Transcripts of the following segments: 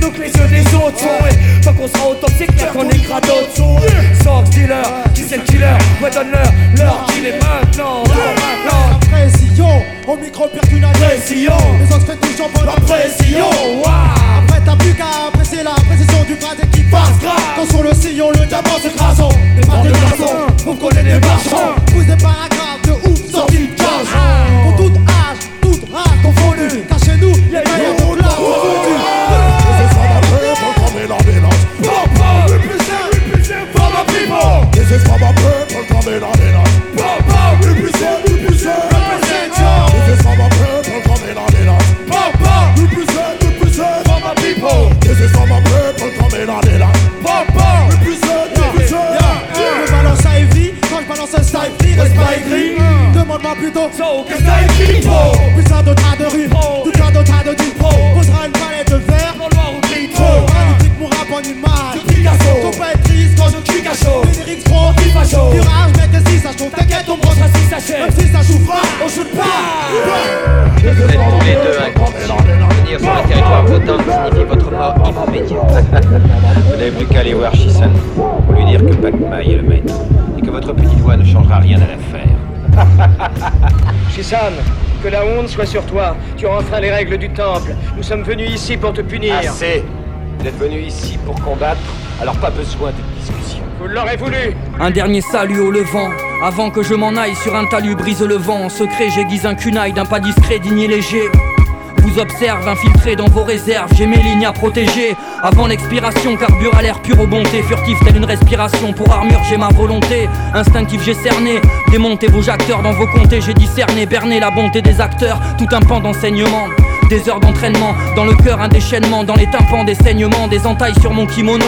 nous sur des autres. Tant qu'on sera au top, c'est clair qu'on est crado. Sorte dealer, qui c'est le killer? Ouais, donne-leur l'heure qu'il est maintenant. Pression, au micro percule la pression. Les autres fêtent toujours pour la pression. Après t'as plus qu'à apprécier la précision du bras qui passe grave. Quand sur le sillon, le diamant s'écrasant. Les bras de glaçons, on connaît les marchands. Pousse des paragraphes de ouf, sorti le cage. Pour toute âge, toute race, confondue. Car chez nous, les meilleurs ont de la refoutue. Ce soir d'après, faut cramer l'ambulance. Papa, repulsez, pas ma primo. Et ce soir d'après, faut cramer l'ambulance. Papa, repulsez, et ce soir d'après, faut cramer l'ambulance. Papa, repulsez, pas ma primo. Et ce soir d'après, faut cramer l'ambulance. Papa, repulsez. Je balance à Evie, quand je balance un style, reste pas écrit. Demande-moi plutôt, so, qu'est-ce que t'as écrit, pro? Plus un d'autres de rue, tout plein d'autres de du pro. Posera une palette de verre, dans noir ou gris, trop. Magnifique mon rap en image, je Picasso. Faut pas être triste quand je clique à chaud. Des lyrics trop, qui va chaud. Du rage, mec, que si ça chauffe, t'inquiète, on brosse à 6 sachets. Même si ça chauffe pas, on shoot pas. Vous êtes tous les deux incompétents. Venir sur le territoire votant signifie votre mort immédiate. Vous n'avez plus qu'à aller voir Shissan pour lui dire que Bagmaï est le maître et que votre petite voix ne changera rien à l'affaire. Shissan, que la honte soit sur toi. Tu as enfreint les règles du temple. Nous sommes venus ici pour te punir. Assez. Vous êtes venus ici pour combattre, alors pas besoin de discussion. Vous l'aurez voulu. Un dernier salut au levant. Avant que je m'en aille sur un talus brise le vent. En secret j'aiguise un kunai d'un pas discret digne et léger. Vous observe, infiltré dans vos réserves, j'ai mes lignes à protéger. Avant l'expiration, carbure à l'air pur aux bontés. Furtif telle une respiration, pour armure j'ai ma volonté. Instinctif j'ai cerné, démontez vos acteurs dans vos comtés. J'ai discerné, berné la bonté des acteurs. Tout un pan d'enseignement, des heures d'entraînement. Dans le cœur un déchaînement, dans les tympans des saignements. Des entailles sur mon kimono,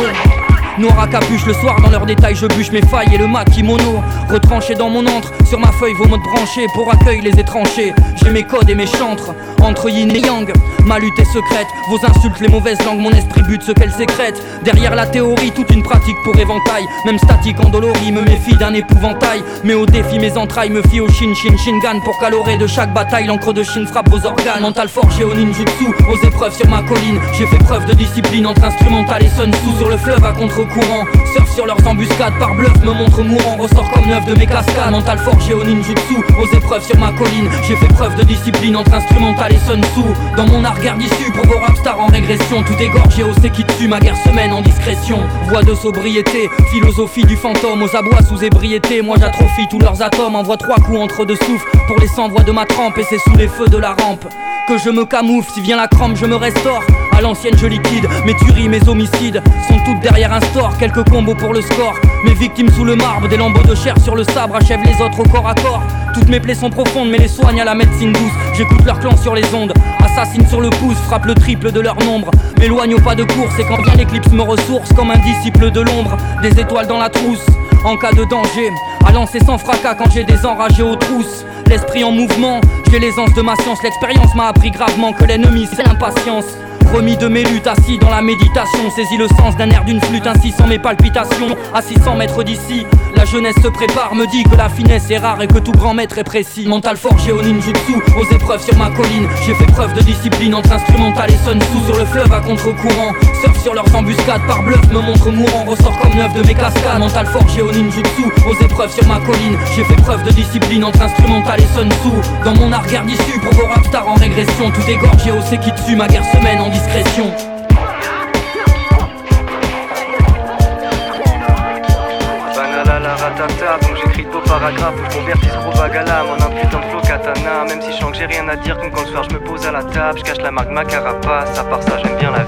noir à capuche, le soir dans leurs détails je bûche mes failles et le mat kimono. Retranché dans mon antre, sur ma feuille vos mots de branchés. Pour accueil les étranchers, j'ai mes codes et mes chantres. Entre yin et yang, ma lutte est secrète. Vos insultes, les mauvaises langues, mon esprit bute ce qu'elle sécrète. Derrière la théorie, toute une pratique pour éventail. Même statique endolorie, me méfie d'un épouvantail. Mais au défi mes entrailles, me fie au shingan. Pour calorer de chaque bataille, l'encre de Shin frappe vos organes. Mental forgé au ninjutsu, aux épreuves sur ma colline. J'ai fait preuve de discipline entre instrumental et Sun Tzu. Sur le fleuve à contre courant, surf sur leurs embuscades, par bluff me montre mourant, ressort comme neuf de mes cascades. Mental forgé au ninjutsu, aux épreuves sur ma colline. J'ai fait preuve de discipline entre instrumental et Sun Tzu. Dans mon art guerre d'issue, pour vos rapstars en régression. Tout égorgé au sekitsu, ma guerre se mène en discrétion. Voix de sobriété, philosophie du fantôme, aux abois sous ébriété. Moi j'atrophie tous leurs atomes, envoie 3 coups entre 2 souffles. Pour les 100 voix de ma trempe, et c'est sous les feux de la rampe que je me camoufle. Si vient la crampe, je me restaure. À l'ancienne je liquide, mes tueries, mes homicides sont toutes derrière un store, quelques combos pour le score. Mes victimes sous le marbre, des lambeaux de chair sur le sabre, achèvent les autres au corps à corps. Toutes mes plaies sont profondes mais les soigne à la médecine douce. J'écoute leur clan sur les ondes, assassine sur le pouce, frappe le triple de leur nombre. M'éloigne au pas de course et quand bien l'éclipse me ressource. Comme un disciple de l'ombre, des étoiles dans la trousse. En cas de danger, à lancer sans fracas quand j'ai des enragés aux trousses. L'esprit en mouvement, j'ai l'aisance de ma science. L'expérience m'a appris gravement que l'ennemi c'est l'impatience. Remis de mes luttes, assis dans la méditation, saisis le sens d'un air d'une flûte, ainsi sans mes palpitations. À 600 mètres d'ici, la jeunesse se prépare, me dit que la finesse est rare et que tout grand maître est précis. Mental forgé au ninjutsu, aux épreuves sur ma colline. J'ai fait preuve de discipline entre instrumental et Sun Tzu. Sur le fleuve à contre-courant, surf sur leurs embuscades, par bluff me montre mourant, ressort comme neuf de mes cascades. Mental forgé au ninjutsu, aux épreuves sur ma colline. J'ai fait preuve de discipline entre instrumental et Sun Tzu. Dans mon art guerre d'issue, pour vos rapstars en régression. Tout égorgé au sekitsu, ma guerre se mène en discrétion. Banalala ratata, donc j'écris de beaux paragraphes où je convertis gros bagala en un putain de flow katana. Même si je sens que j'ai rien à dire, comme quand le soir je me pose à la table, je cache la marque de ma carapace. À part ça, j'aime bien la vie.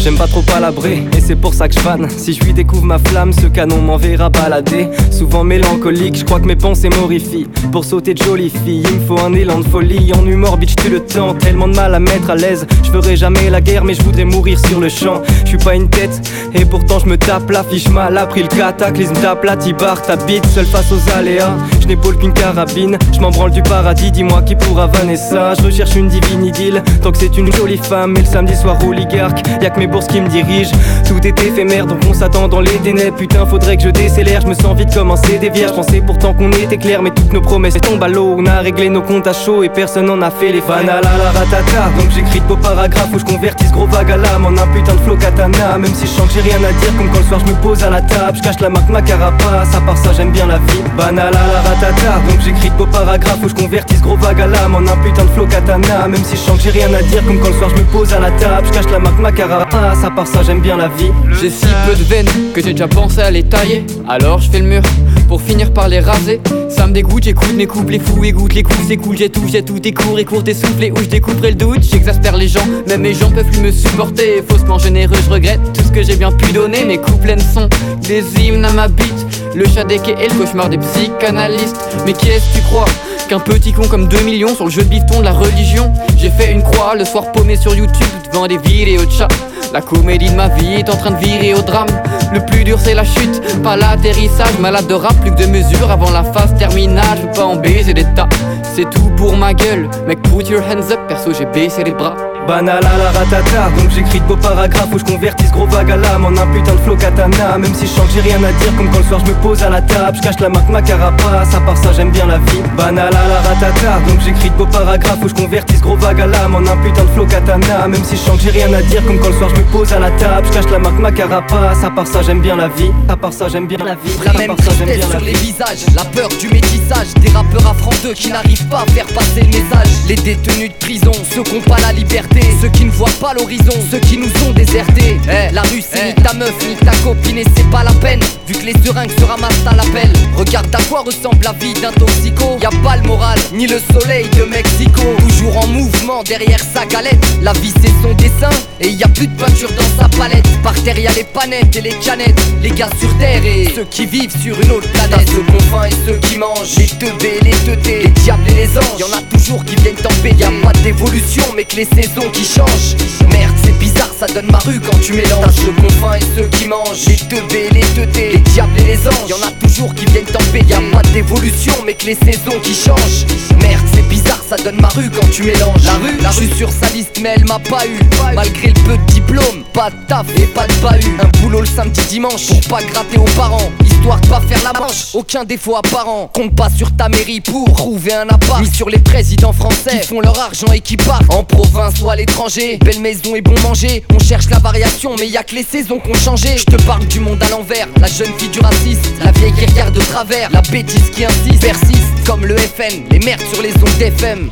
J'aime pas trop palabrer, et c'est pour ça que je fan. Si je lui découvre ma flamme, ce canon m'enverra balader. Souvent mélancolique, je crois que mes pensées m'horrifient. Pour sauter de jolie fille, il me faut un élan de folie. En humour, bitch, tu le temps, tellement de mal à mettre à l'aise. Je ferai jamais la guerre, mais je voudrais mourir sur le champ. Je suis pas une tête, et pourtant je me tape la fiche mal. Appris le cataclysme, tape la tibar, ta bite, seul face aux aléas. Je n'épaule qu'une carabine, je m'en branle du paradis. Dis-moi qui pourra Vanessa. Je recherche une divine idylle, tant que c'est une jolie femme. Et le samedi soir au Ligarque, y'a que mes beaux pour ce qui me dirige. Tout est éphémère donc on s'attend dans les ténèbres. Putain faudrait que je décélère, je me sens vite comme un CD vierge. Je pensais pourtant qu'on était clair mais toutes nos promesses tombent à l'eau. On a réglé nos comptes à chaud et personne n'en a fait les frais. Banalalatata, donc j'écris de beaux paragraphes où je convertis ce gros vague à l'âme en un putain de flow katana. Même si je sens que j'ai rien à dire, comme quand le soir je me pose à la table, je cache la marque ma carapace. À part ça j'aime bien la vie. Banalalatata, donc j'écris de beaux paragraphes où je convertis ce gros vague à l'âme en un putain de flow katana. Même si je sens que j'ai rien à dire, comme quand le soir je me pose à la table, je cache la marque ma carapace. À part ça j'aime bien la vie. J'ai si peu de veines que j'ai déjà pensé à les tailler. Alors je fais le mur pour finir par les raser. Ça me dégoûte, j'écoute mes couples, les fous égouttent les coups, c'est cool, j'ai tout, t'es court et court, t'es souffle et où je découperai le doute. J'exaspère les gens, même mes gens peuvent plus me supporter. Faussement généreux, je regrette tout ce que j'ai bien pu donner. Mes couplets ne sont des hymnes à ma bite. Le chat déqué est le cauchemar des psychanalystes. Mais qui est-ce tu crois qu'un petit con comme 2 millions sur le jeu de bifton de la religion? J'ai fait une croix le soir paumé sur YouTube devant des vidéos de chat. La comédie de ma vie est en train de virer au drame. Le plus dur c'est la chute, pas l'atterrissage. Malade de rap, plus que de mesure avant la phase terminale. Je veux pas en baiser des tas, c'est tout pour ma gueule. Mec put your hands up, perso j'ai baissé les bras. Banalalatata, donc j'écris de beaux paragraphes où je convertis ce gros vague à l'âme en un putain de flow katana. Même si je sens que j'ai rien à dire, comme quand le soir je me pose à la table, je cache la marque ma carapace. À part ça j'aime bien la vie. Banalalatata, donc j'écris de beaux paragraphes où je convertis ce gros vague à l'âme en un putain de flow katana. Même si je sens que j'ai rien à dire, comme quand le soir je me pose à la table, je cache la marque ma carapace. À part ça j'aime bien la vie. À part ça j'aime bien la vie. La même tristesse sur les visages, la peur du métissage des rappeurs à franc 2 qui n'arrivent pas à faire passer le message. Les détenus de prison, ceux qui n'ont pas la liberté, ceux qui ne voient pas l'horizon, ceux qui nous ont désertés. La rue c'est nique ta meuf, nique ta copine et c'est pas la peine, vu que les seringues se ramassent à l'appel. Regarde à quoi ressemble la vie d'un toxico. Y'a pas le moral, ni le soleil de Mexico. Toujours en mouvement derrière sa galette. La vie c'est son dessin et y'a plus de peinture dans sa palette. Par terre y'a les panettes et les canettes, les gars sur terre et ceux qui vivent sur une autre planète. T'as ceux qu'on faim et ceux qui mangent, les teubés, les teutés, les diables et les anges. Y'en a toujours qui viennent t'embêter. Y'a pas d'évolution mais que les saisons qui changent. Merde c'est bizarre, ça donne ma rue quand tu mélanges. T'as ceux qu'on faim et ceux qui mangent, les teubés, les teutés, les diables et les anges. Y'en a toujours qui viennent t'embêter. Y'a pas d'évolution mais que les saisons qui changent. Merde c'est bizarre, ça donne ma rue quand tu mélanges. La rue sur sa liste mais elle m'a pas eu. Malgré le peu de diplôme, pas de taf et pas de bahut. Un boulot le samedi dimanche pour pas gratter aux parents, histoire de pas faire la manche. Aucun défaut apparent, compte pas sur ta mairie pour trouver un appart, ni sur les présidents français qui font leur argent et qui partent en province ou à l'étranger. Belle maison et bon manger, on cherche la variation mais y'a que les saisons qu'on changé. Je te parle du monde à l'envers, la jeune fille du raciste, la vieille qui regarde de travers, la bêtise qui insiste, persiste comme le FN, les merdes sur les ondes d'FM.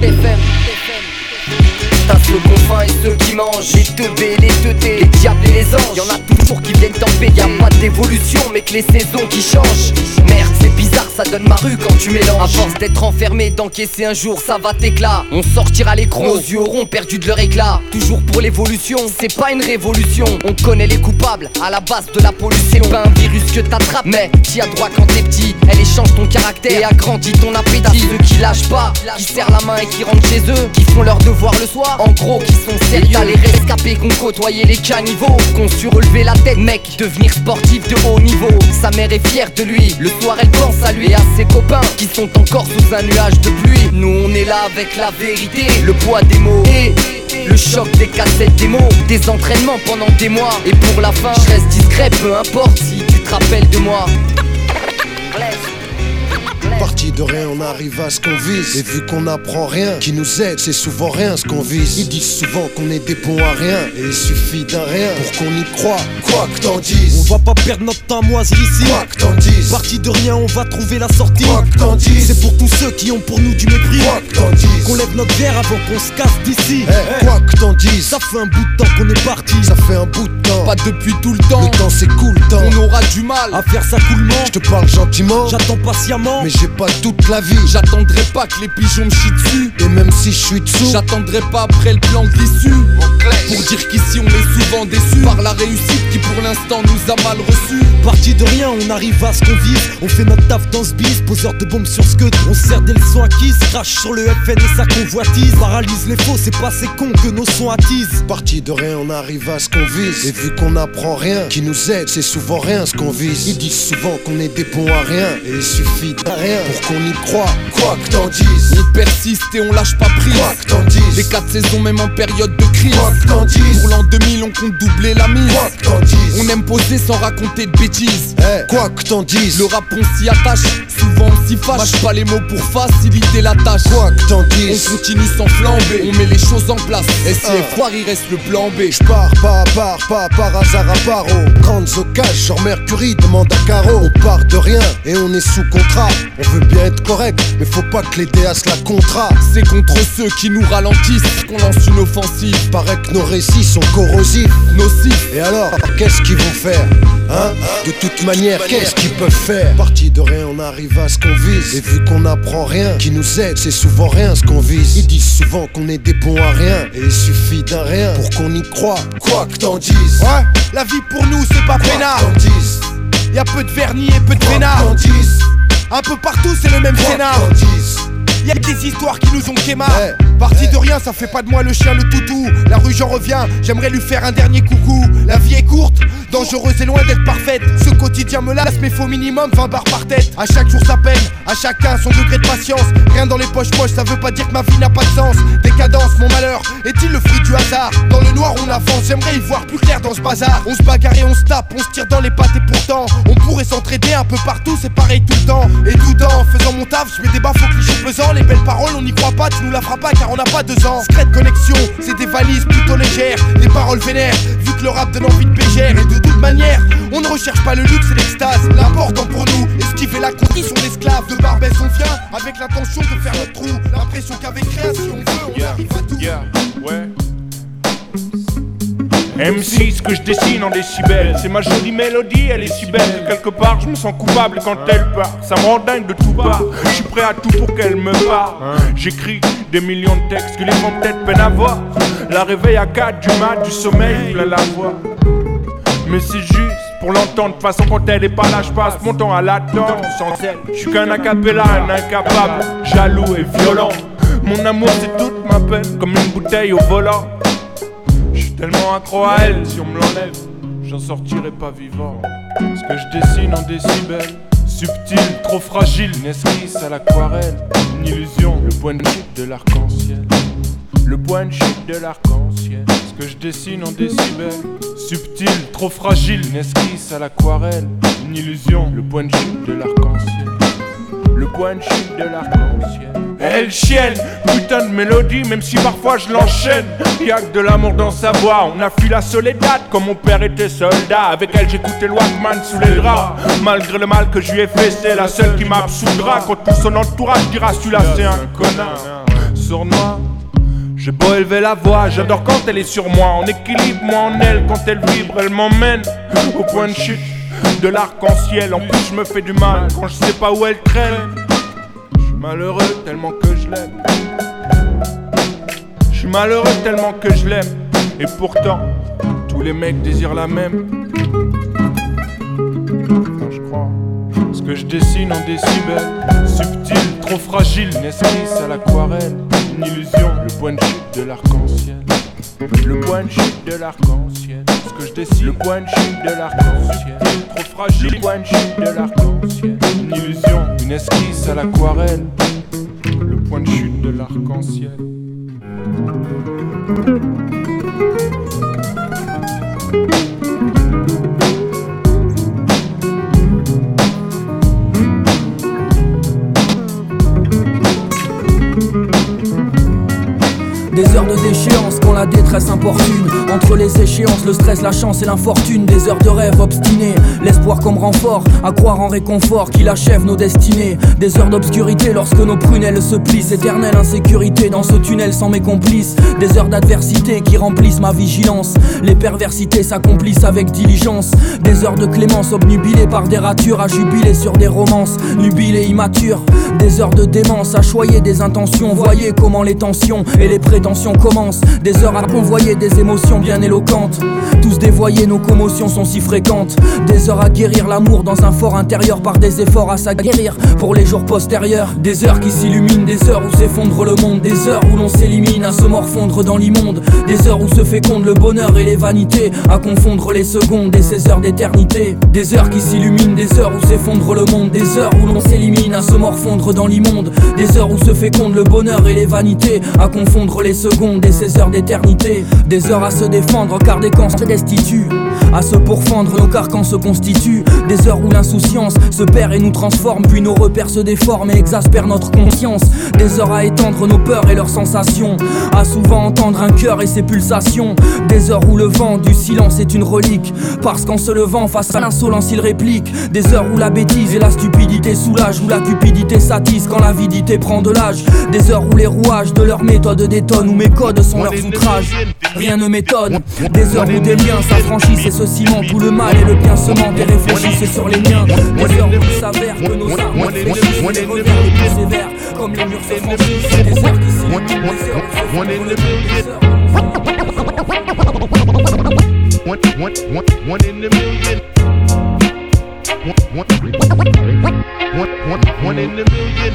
T'as ceux qu'on faim et ceux qui mangent, les teubés, les teutés, les diables et les anges. Y'en a toujours qui viennent t'embêter. Y'a pas d'évolution mais que les saisons qui changent. Merde c'est bizarre, ça donne ma rue quand tu mélanges. À force d'être enfermé, d'encaisser un jour ça va t'éclat. On sortira l'écran, nos yeux auront perdu de leur éclat. Toujours pour l'évolution, c'est pas une révolution. On connaît les coupables, à la base de la pollution. C'est pas un virus que t'attrapes, mais t'y as droit quand t'es petit. Elle échange ton caractère et agrandit ton appétit. T'as ceux qui lâchent pas, qui serrent la main et qui rentrent chez eux, qui font leur devoir le soir. En gros qui sont sérieux, t'as les rescapés qu'on côtoyait, les caniveaux qu'on su relever la tête. Mec, devenir sportif de haut niveau, sa mère est fière de lui. Le soir elle pense à lui et à ses copains qui sont encore sous un nuage de pluie. Nous on est là avec la vérité, le poids des mots et le choc des cassettes démo. Des entraînements pendant des mois et pour la fin je reste discret, peu importe si tu te rappelles de moi. Parti de rien, on arrive à ce qu'on vise. Et vu qu'on apprend rien, qui nous aide, c'est souvent rien ce qu'on vise. Ils disent souvent qu'on est des bons à rien, et il suffit d'un rien pour qu'on y croit, quoi que t'en dises. On va pas perdre notre temps moisi ici, quoi que t'en dises. Parti de rien, on va trouver la sortie, quoi que t'en dises. C'est pour tous ceux qui ont pour nous du mépris, quoi que t'en dises. Qu'on lève notre verre avant qu'on se casse d'ici, quoi que t'en dises. Ça fait un bout de temps qu'on est parti, ça fait un bout de temps, pas depuis tout le temps. Le temps c'est cool, temps on aura du mal à faire ça coolement. Je te parle gentiment, j'attends patiemment, mais j'ai pas toute la vie. J'attendrai pas que les pigeons me chient dessus, et même si je suis dessous, j'attendrai pas après le plan d'issue. Pour dire qu'ici on est souvent déçus par la réussite qui pour l'instant nous a mal reçus. Parti de rien, on arrive à ce qu'on vise. On fait notre taf dans ce bis, poseur de bombes sur ce que. On sert des leçons acquises, crache sur le FN et sa convoitise. Paralyse les faux, c'est pas ces cons que nos sons attisent. Parti de rien, on arrive à ce qu'on vise. Et vu qu'on apprend rien, qui nous aide, c'est souvent rien ce qu'on vise. Ils disent souvent qu'on est des bons à rien, et il suffit d'un rien pour qu'on y croit, quoi que t'en dises. On persiste et on lâche pas prise, quoi que t'en dises. Les 4 saisons même en période de crise. Pour l'an 2000 on compte doubler la mise. On aime poser sans raconter de bêtises, quoi que t'en dises. Le rap on s'y attache, souvent on s'y fâche. Mâche pas les mots pour faciliter la tâche, quoi que t'en dises. On continue sans flamber, on met les choses en place. Et si foire il reste le plan B. J'pars pas par hasard à Paro. Grandes occasions, genre Mercury demande à Caro. On part de rien et on est sous contrat. On veut bien être correct mais faut pas que les DAS la contrat. C'est contre ceux qui nous ralentissent qu'on lance une offensive. Paraît que nos récits sont corrosifs, nocifs. Et alors, qu'est-ce qu'ils vont faire, hein? De toute manière, qu'est-ce qu'ils peuvent faire? Parti de rien, on arrive à ce qu'on vise. Et vu qu'on apprend rien, qui nous aide, c'est souvent rien ce qu'on vise. Ils disent souvent qu'on est des bons à rien, et il suffit d'un rien pour qu'on y croit, quoi que t'en dises. Ouais, la vie pour nous c'est pas peinard. Y'a peu de vernis et peu de peinards. Un peu partout c'est le même scénar. Y'a des histoires qui nous ont quémar. Parti de rien, ça fait pas de moi le chien, le toutou. La rue j'en reviens, j'aimerais lui faire un dernier coucou. La vie est courte, dangereuse et loin d'être parfaite. Ce quotidien me lasse, mais faut minimum 20 barres par tête. À chaque jour sa peine, à chacun son degré de patience. Rien dans les poches moches, ça veut pas dire que ma vie n'a pas de sens. Décadence, mon malheur, est-il le fruit du hasard? Dans le noir on avance, j'aimerais y voir plus clair dans ce bazar. On se bagarre et on se tape, on se tire dans les pattes et pourtant on pourrait s'entraider un peu partout, c'est pareil tout le temps. Et tout le temps, en faisant mon taf, je mets des baffes aux clichés pesants. Les belles paroles, on n'y croit pas, tu nous la feras pas car on n'a pas 2 ans. Secrète connexion, c'est des valises plutôt légères. Des paroles vénères, vu que le rap donne envie de pégère. Et de toute manière, on ne recherche pas le luxe et l'extase. L'important pour nous, esquiver la condition d'esclave. De Barbès on vient, avec l'intention de faire notre trou. L'impression qu'avec rien, si on veut, on arrive à tout. MC, ce que je dessine en décibels, c'est ma jolie mélodie, elle est si belle que quelque part je me sens coupable quand elle part. Ça me rend dingue de tout part, je suis prêt à tout pour qu'elle me parle. J'écris des millions de textes que les grandes têtes peinent à voir. La réveille à 4 du mat, du sommeil plein la voix. Mais c'est juste pour l'entendre, de toute façon quand elle est pas là, je passe mon temps à l'attendre. Sans elle, je suis qu'un acapella, un incapable, jaloux et violent. Mon amour c'est toute ma peine, comme une bouteille au volant. Tellement accro à elle, si on me l'enlève, j'en sortirai pas vivant. Ce que je dessine en décibels, subtil, trop fragile, une esquisse à l'aquarelle, une illusion, le point de chute de l'arc-en-ciel. Le point de chute de l'arc-en-ciel. Ce que je dessine en décibels, subtil, trop fragile, une esquisse à l'aquarelle, une illusion, le point de chute de l'arc-en-ciel. Le point de chute de l'arc-en-ciel. Elle chienne, putain de mélodie, même si parfois je l'enchaîne. Y'a que de l'amour dans sa voix, on a fui la soledad comme mon père était soldat. Avec elle j'écoutais le Walkman sous les draps. Malgré le mal que je lui ai fait, c'est la seule qui m'absoudra. Quand tout son entourage dira celui-là c'est un connard. Sournois, j'ai beau élever la voix, j'adore quand elle est sur moi. En équilibre, moi en elle, quand elle vibre, elle m'emmène au point de chute de l'arc-en-ciel. En plus je me fais du mal quand je sais pas où elle traîne. Malheureux tellement que je l'aime. Je suis malheureux tellement que je l'aime. Et pourtant, tous les mecs désirent la même. Quand je crois, ce que je dessine en décibels, subtil, trop fragile, une esquisse à l'aquarelle, une illusion, le point de chute de l'arc-en-ciel. Le point de chute de l'arc-en-ciel. Ce que je dessine, le point de chute de l'arc-en-ciel. Trop fragile, le point de chute de l'arc-en-ciel. Une illusion, une esquisse à l'aquarelle. Le point de chute de l'arc-en-ciel. Des heures de déchéance quand la détresse importune. Entre les échéances, le stress, la chance et l'infortune. Des heures de rêve obstinées, l'espoir comme renfort. À croire en réconfort qu'il achève nos destinées. Des heures d'obscurité lorsque nos prunelles se plissent. Éternelle insécurité dans ce tunnel sans mes complices. Des heures d'adversité qui remplissent ma vigilance. Les perversités s'accomplissent avec diligence. Des heures de clémence obnubilées par des ratures. À jubiler sur des romances, nubiles et immatures. Des heures de démence à choyer des intentions. Voyez comment les tensions et les prétentions commencent. Des heures à convoyer des émotions bien évidentes. éloquente. Tous dévoyés, nos commotions sont si fréquentes. Des heures à guérir l'amour dans un fort intérieur par des efforts à s'aguerrir pour les jours postérieurs. Des heures qui s'illuminent, des heures où s'effondre le monde, des heures où l'on s'élimine à se morfondre dans l'immonde, des heures où se féconde le bonheur et les vanités, à confondre les secondes et ces heures d'éternité. Des heures qui s'illuminent, des heures où s'effondre le monde, des heures où l'on s'élimine à se morfondre dans l'immonde, des heures où se féconde le bonheur et les vanités, à confondre les secondes et ces heures d'éternité. Des heures à se défendre car des camps se destituent, à se pourfendre nos carcans se constituent. Des heures où l'insouciance se perd et nous transforme, puis nos repères se déforment et exaspèrent notre conscience. Des heures à étendre nos peurs et leurs sensations, à souvent entendre un cœur et ses pulsations. Des heures où le vent du silence est une relique, parce qu'en se levant face à l'insolence il réplique. Des heures où la bêtise et la stupidité soulagent, où la cupidité s'attise quand l'avidité prend de l'âge. Des heures où les rouages de leur méthode détonnent, où mes codes sont leurs outrages, rien ne m'étonne. Des heures où des liens s'affranchissent et se cimentent, où le mal et le bien se mentent et réfléchissent sur les miens. Des heures où il s'avère que nos armes réfléchissent, des revers les plus sévères, comme les murs se franchissent. Des heures qui s'illuminent, des heures où se font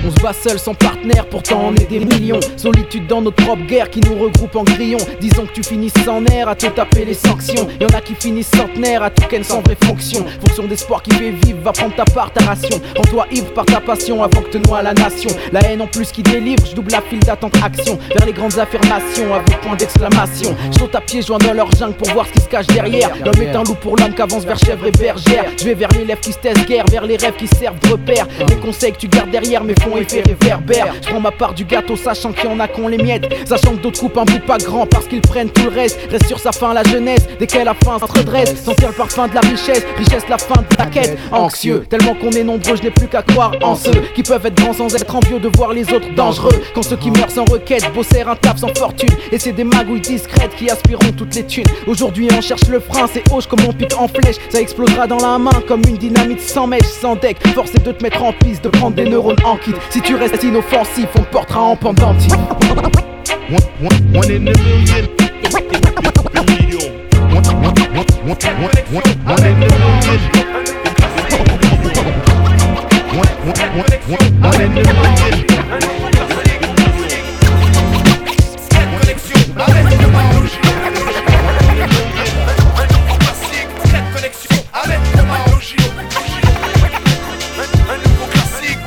on se bat seul sans partenaire, pourtant on est des millions. Solitude dans notre propre guerre qui nous regroupe en grillons. Disons que tu finis sans nerf à te taper les sanctions. Y'en a qui finissent centenaires à tout ken sans vraie fonction. Fonction d'espoir qui fait vivre, va prendre ta part, ta ration. Rends-toi ivre par ta passion avant que te noie la nation. La haine en plus qui délivre, je double la file d'attente action. Vers les grandes affirmations avec point d'exclamation. Je saute à pied, joins dans leur jungle pour voir ce qui se cache derrière. L'homme est un loup pour l'homme qu'avance vers chèvre et bergère. Je vais vers l'élève qui se taise guerre, vers les rêves qui servent de repères. Les conseils que tu gardes derrière mes fonds effets réverbères. Je prends ma part du gâteau sachant qu'il y en a qu'on les miettes, sachant que d'autres coupent un bout pas grand parce qu'ils prennent tout le reste. Reste sur sa faim la jeunesse, dès qu'elle a faim se redresse. Sentir le parfum de la richesse, richesse la fin de la quête. Anxieux, tellement qu'on est nombreux je n'ai plus qu'à croire en ceux qui peuvent être grands sans être envieux de voir les autres dangereux. Quand ceux qui meurent sans requête, bosser un taf sans fortune. Et c'est des magouilles discrètes qui aspireront toutes les thunes. Aujourd'hui on cherche le frein, c'est hoche comme on pique en flèche. Ça explosera dans la main comme une dynamite sans mèche, sans deck. Force est de te mettre en piste, de prendre des neurones en kit. Si tu restes inoffensif, on te portera en pendentif.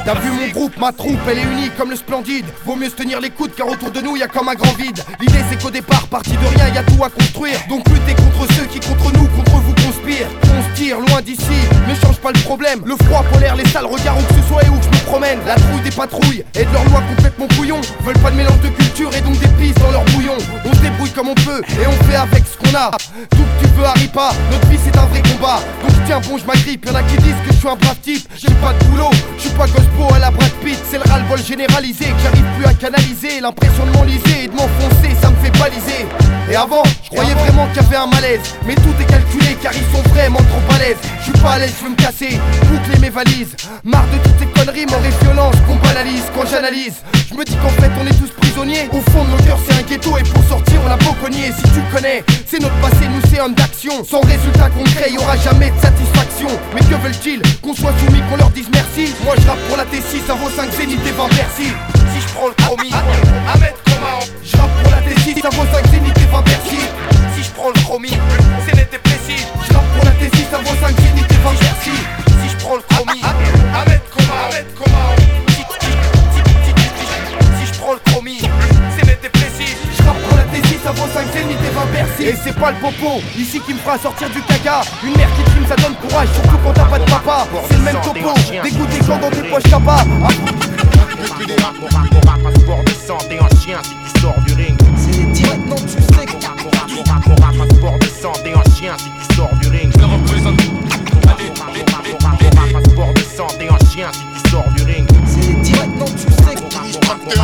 T'as vu mon groupe, ma troupe, elle est unie comme le Splendide. Vaut mieux se tenir les coudes car autour de nous y'a comme un grand vide. L'idée c'est qu'au départ, parti de rien, y'a tout à construire. Donc lutter contre ceux qui contre nous, contre vous conspirent. On se tire loin d'ici, ne change pas le problème. Le froid polaire, les sales regards où que ce soit et où que je me promène. La trouille des patrouilles et de leur loi complètement couillon. Veulent pas de mélange de culture et donc des pistes dans leur bouillon. On se débrouille comme on peut et on fait avec ce qu'on a. Tout que tu veux arrive pas, notre vie c'est un vrai combat. Donc tiens bon je m'agrippe, y'en a qui disent que je suis un brave type. J'ai pas de boulot, je suis pas gosse à la Brad Pitt, c'est le ras-le-bol généralisé que j'arrive plus à canaliser. L'impression de m'enliser et de m'enfoncer, ça me fait baliser. Et avant, je croyais vraiment qu'il y avait un malaise, mais tout est calculé car ils sont vraiment trop à l'aise. Je suis pas à l'aise, je veux me casser, boucler mes valises. Marre de toutes ces conneries, mauvaise violence qu'on banalise. Quand j'analyse, je me dis qu'en fait on est tous prisonniers. Au fond de nos cœurs c'est un ghetto et pour sortir on a beau cogner. Si tu connais, c'est notre passé, nous c'est homme d'action. Sans résultat concret, y'aura jamais de satisfaction. Mais que veulent-ils? Qu'on soit soumis, qu'on leur dise merci. Moi je rappe pour la T6, ça vaut 5 zénith et 20 merci. Si je prends le promis, Ahmed Coma. Je rappe pour la T6, ça vaut 5 zénith et 20 merci. Si je prends le promis, c'est net et précis. Je rappe pour la T6, ça vaut 5 zénith et 20 merci. Si je prends le promis, Ahmed Coma, Ahmed Coma. Si je prends le promis, c'est net et précis. Je rappe pour la T6, ça vaut 5 zénith et 20 merci. Et c'est pas le popo ici qui me fera sortir du caca. Une mère qui crime ça donne courage, surtout quand t'as pas de papa. C'est le même topo, des gouttes des gens dans tes poches t'as pas. Mon rap, passeport de sang, t'es un chien si tu sors du ring. C'est direct, non tu sais que mon rap, passeport de sang, t'es un chien si tu sors du ring. Je représente. Mon rap, passeport de sang, t'es un chien si tu sors du ring. C'est direct, non tu sais que mon rap,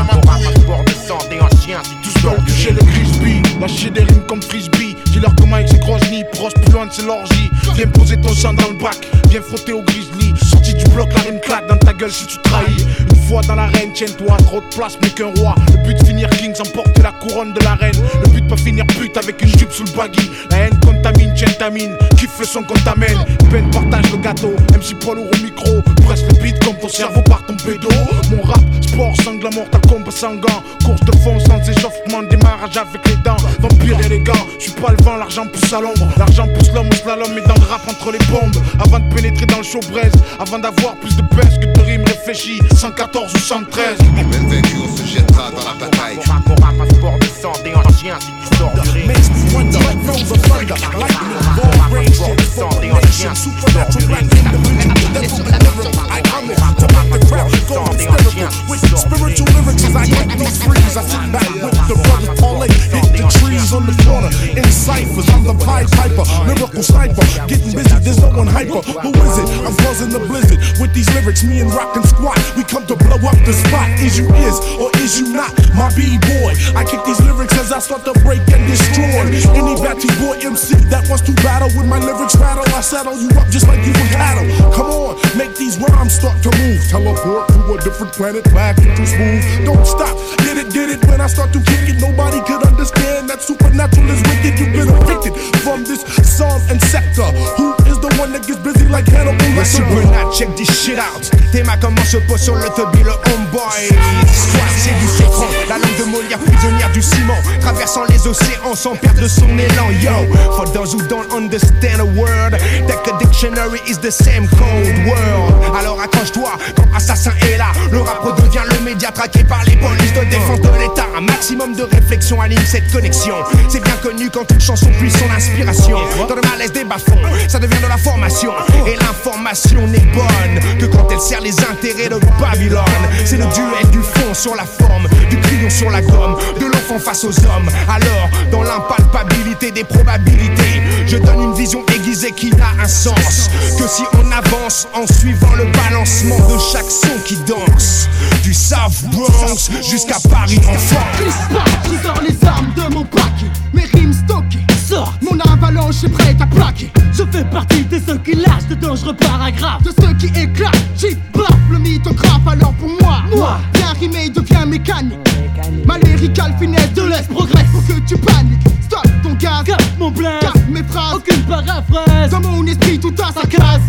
passeport de sang, t'es un chien si tu sors du ring. J'ai le crispy, lâcher des rimes comme frisbee. J'ai leur comment avec ses grosses nids, proche plus loin de ses l'orgie. Viens poser ton sang dans le bac, viens frotter au grizzly. Sorti du bloc, la rime claque dans ta gueule si tu trahis. voix dans l'arène. Tiens-toi, trop de place, plus qu'un roi. Le but de finir Kings, emporter la couronne de la reine. Le but de pas finir pute avec une jupe sous le baggy. La haine contamine, tientamine, kiffe le son qu'on t'amène. Peine, partage le gâteau, MC poil lourd au micro. Presse le beat comme ton cerveau par ton pédo. Mon rap, sport, sanglant, mortal, combat sanguin. Course de fond sans échauffement, démarrage avec les dents. Vampire élégant, j'suis pas le vent, l'argent pousse à l'ombre. L'argent pousse l'homme au slalom et dans le rap entre les bombes. Avant de pénétrer dans le show braise, avant d'avoir plus de baisse que de rimes réfléchies, 114 ou 113. Même vaincu on se jettera dans la bataille. Mon rap à sport de sang, des anciens si tu sors du ring. With spiritual lyrics as I break those frees, I sit back with the brothers all late, hit the trees on the corner, in ciphers, I'm the Pied Piper, lyrical sniper, getting busy, there's no one hyper, who is it? I'm buzzing the blizzard, with these lyrics, me and Rock and Squat, we come to blow up the spot, is you is, or is you not, my B-boy, I kick these lyrics as I start to break and destroy, any batty boy MC that wants to battle, with my lyrics rattle, I saddle you up just like you would cattle, come on, make these rhymes start to move, teleport to a different planet, laughing too smooth, don't stop, did it, when I start to kick it, nobody could understand that supernatural is wicked, you've been evicted from this psalm and sector, who is the one that gets busy like Hannibal Lecter? Supernat, check this shit out, t'es ma comment se pose sur le teubé, le homeboy, soit c'est du sécran, la langue de Molière, prisonnière du ciment, traversant les océans sans perdre son élan, yo, for those who don't understand a word, that a dictionary is the same cold world, alors accroche-toi, quand Assassin est là, le rap redevient le média traqué par les polices de défense de l'État. Un maximum de réflexion anime cette connexion. C'est bien connu quand toute chanson puise son inspiration. Dans le malaise des bas-fonds, ça devient de la formation. Et l'information n'est bonne que quand elle sert les intérêts de Babylone. C'est le duel du fond sur la forme, du crayon sur la gomme, de l'enfant face aux hommes. Alors, dans l'impalpabilité des probabilités, je donne une vision aiguisée qui n'a un sens que si on avance en suivant le balancement de chaque son qui danse. Du South Bronx jusqu'à Paris enfant. Je sors les armes de mon paquet, mes rimes stockées. Sors, mon avalanche est prête à plaquer. Je fais partie de ceux qui lâchent de dangereux paragraphes, de ceux qui éclatent, j'y baffe le mythographe. Alors pour moi, bien rimé devient mécanique. Ma lyricale finesse de l'Est progresse pour que tu paniques. Stop ton gaz, cap mon blaze, cap mes phrases, aucune paraphrase. Dans mon esprit tout à sa case.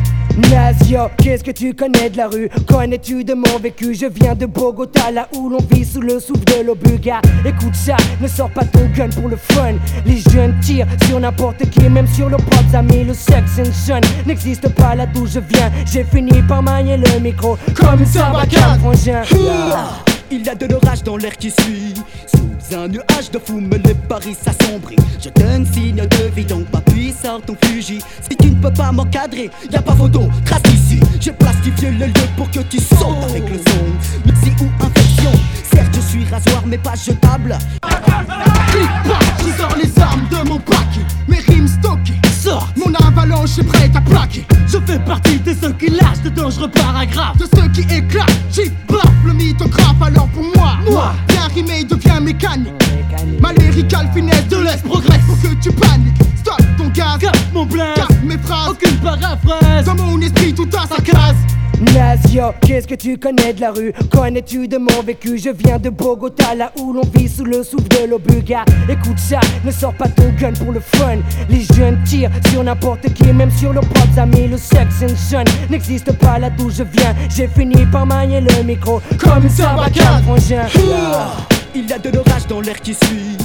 Nazio, qu'est-ce que tu connais de la rue? Connais-tu de mon vécu? Je viens de Bogota, là où l'on vit sous le souffle de l'obuga. Écoute ça, ne sors pas ton gun pour le fun. Les jeunes tirent sur n'importe qui, même sur leurs propres amis. Le sex and shun n'existe pas là d'où je viens. J'ai fini par manier le micro comme une sarbacane, frangin. Il y a de l'orage dans l'air qui suit. Sous un nuage de fou, me le Paris s'assombrit. Je donne signe de vie, donc ma puissance t'en fugit. Si tu ne peux pas m'encadrer, y'a pas photo, trace ici. J'ai plastifié le lieu pour que tu sautes avec le son. Mixi ou infection, certes je suis rasoir mais pas jetable. Clic-pac, je sors les armes de mon paquet, mes rimes stockées. Sors, mon avalanche est prête à plaquer. Je fais partie de ceux qui lâchent de dangereux paragraphes, de ceux qui éclatent, j'y baffe le mythographe. Alors pour moi, bien rimé devient mécanique. Ma lyricale finesse de l'Est progresse pour que tu paniques. Stop ton gaz, cap mon blaze, cap mes phrases, aucune paraphrase. Dans mon esprit tout à sa case. Nazio, qu'est-ce que tu connais de la rue? Connais-tu de mon vécu? Je viens de Bogota, là où l'on vit sous le souffle de l'obuga. Écoute ça, ne sors pas ton gun pour le fun. Les jeunes tirent sur n'importe qui, même sur leurs propres amis. Le sex and shun n'existe pas là d'où je viens. J'ai fini par manier le micro comme une sarbacane, frangin. Il y a de l'orage dans l'air qui suit.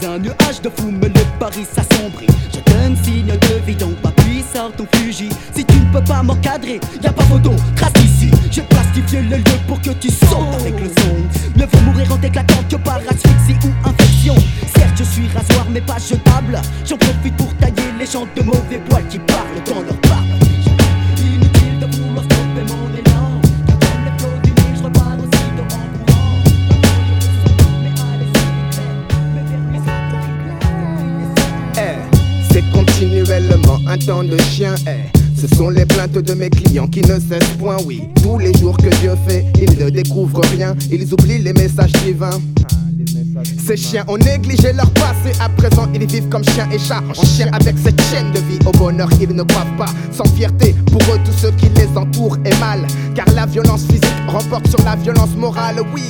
Sous un nuage de fou, mais le Paris s'assombrit. Je donne signe de vie, donc ma puissance t'en fugit. Si tu ne peux pas m'encadrer, y'a pas photo, trace ici. J'ai plastifié le lieu pour que tu sautes avec le son. Ne vaut mourir en t'éclatant que par asphyxie ou infection. Certes je suis rasoir mais pas jetable. J'en profite pour tailler les gens de mauvais poils qui parlent dans leur barbe. Inutile de vouloir stopper mon élan. Continuellement un temps de chien, ce sont les plaintes de mes clients qui ne cessent point, oui. Tous les jours que Dieu fait, ils ne découvrent rien, ils oublient les messages divins. Ces chiens ont négligé leur passé, à présent ils vivent comme chiens et chats, en chien avec cette chaîne de vie. Au bonheur ils ne croient pas, sans fierté, pour eux tout ce qui les entoure est mal, car la violence physique remporte sur la violence morale. Oui,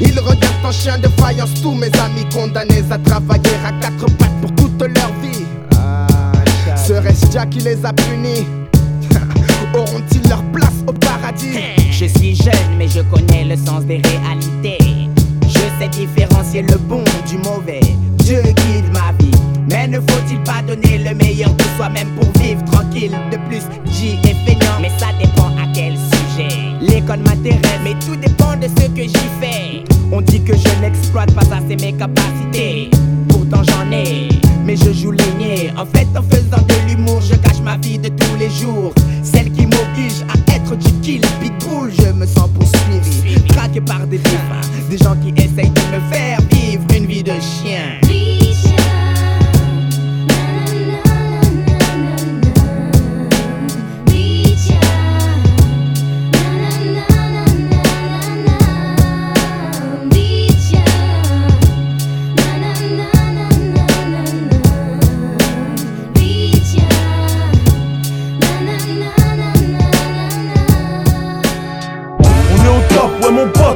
ils regardent en chien de faïence tous mes amis condamnés à travailler à quatre pattes pour toute leur vie. Serait-ce Jack qui les a punis? Auront-ils leur place au paradis? Je suis jeune mais je connais le sens des réalités. Je sais différencier le bon du mauvais. Dieu guide ma vie. Mais ne faut-il pas donner le meilleur de soi-même pour vivre tranquille? De plus, J est feignant, mais ça dépend à quel sujet. L'école m'intéresse, mais tout dépend de ce que j'y fais. On dit que je n'exploite pas assez mes capacités. Pourtant j'en ai, mais je joue les niais. En fait, en faisant de l'humour, je cache ma vie de tous les jours, celle qui m'oblige à être du kill pitbull. Je me sens poursuivi, traqué par des défunts, des gens qui essayent de me faire vivre une vie de chien.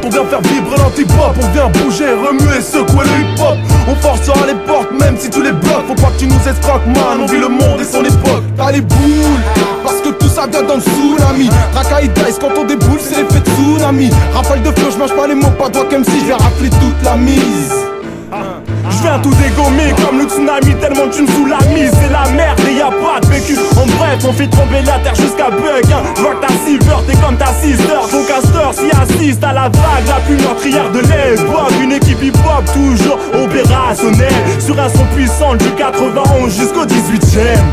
On vient faire vibrer l'antipop, on vient bouger, remuer, secouer le hip-hop. On forcera les portes, même si tu les bloques. Faut pas que tu nous escroques, man, on vit le monde et son époque. T'as les boules, parce que tout ça vient d'un tsunami. Racaille dice, quand on déboule, c'est l'effet de tsunami. Rafale de feu, j'mange pas les mots, pas toi comme si j'vais rafler toute la mise. J'viens tout dégommer comme le tsunami, tellement tu me sous la mise. C'est la merde et y'a pas de vécu. En bref, on fait tomber la terre jusqu'à bug. Rock ta silver, t'es comme ta sister. Ton casteur s'y assiste à la vague la plus meurtrière de l'époque. Une équipe hip-hop toujours opérationnelle, sur un son puissant du 91 jusqu'au 18ème.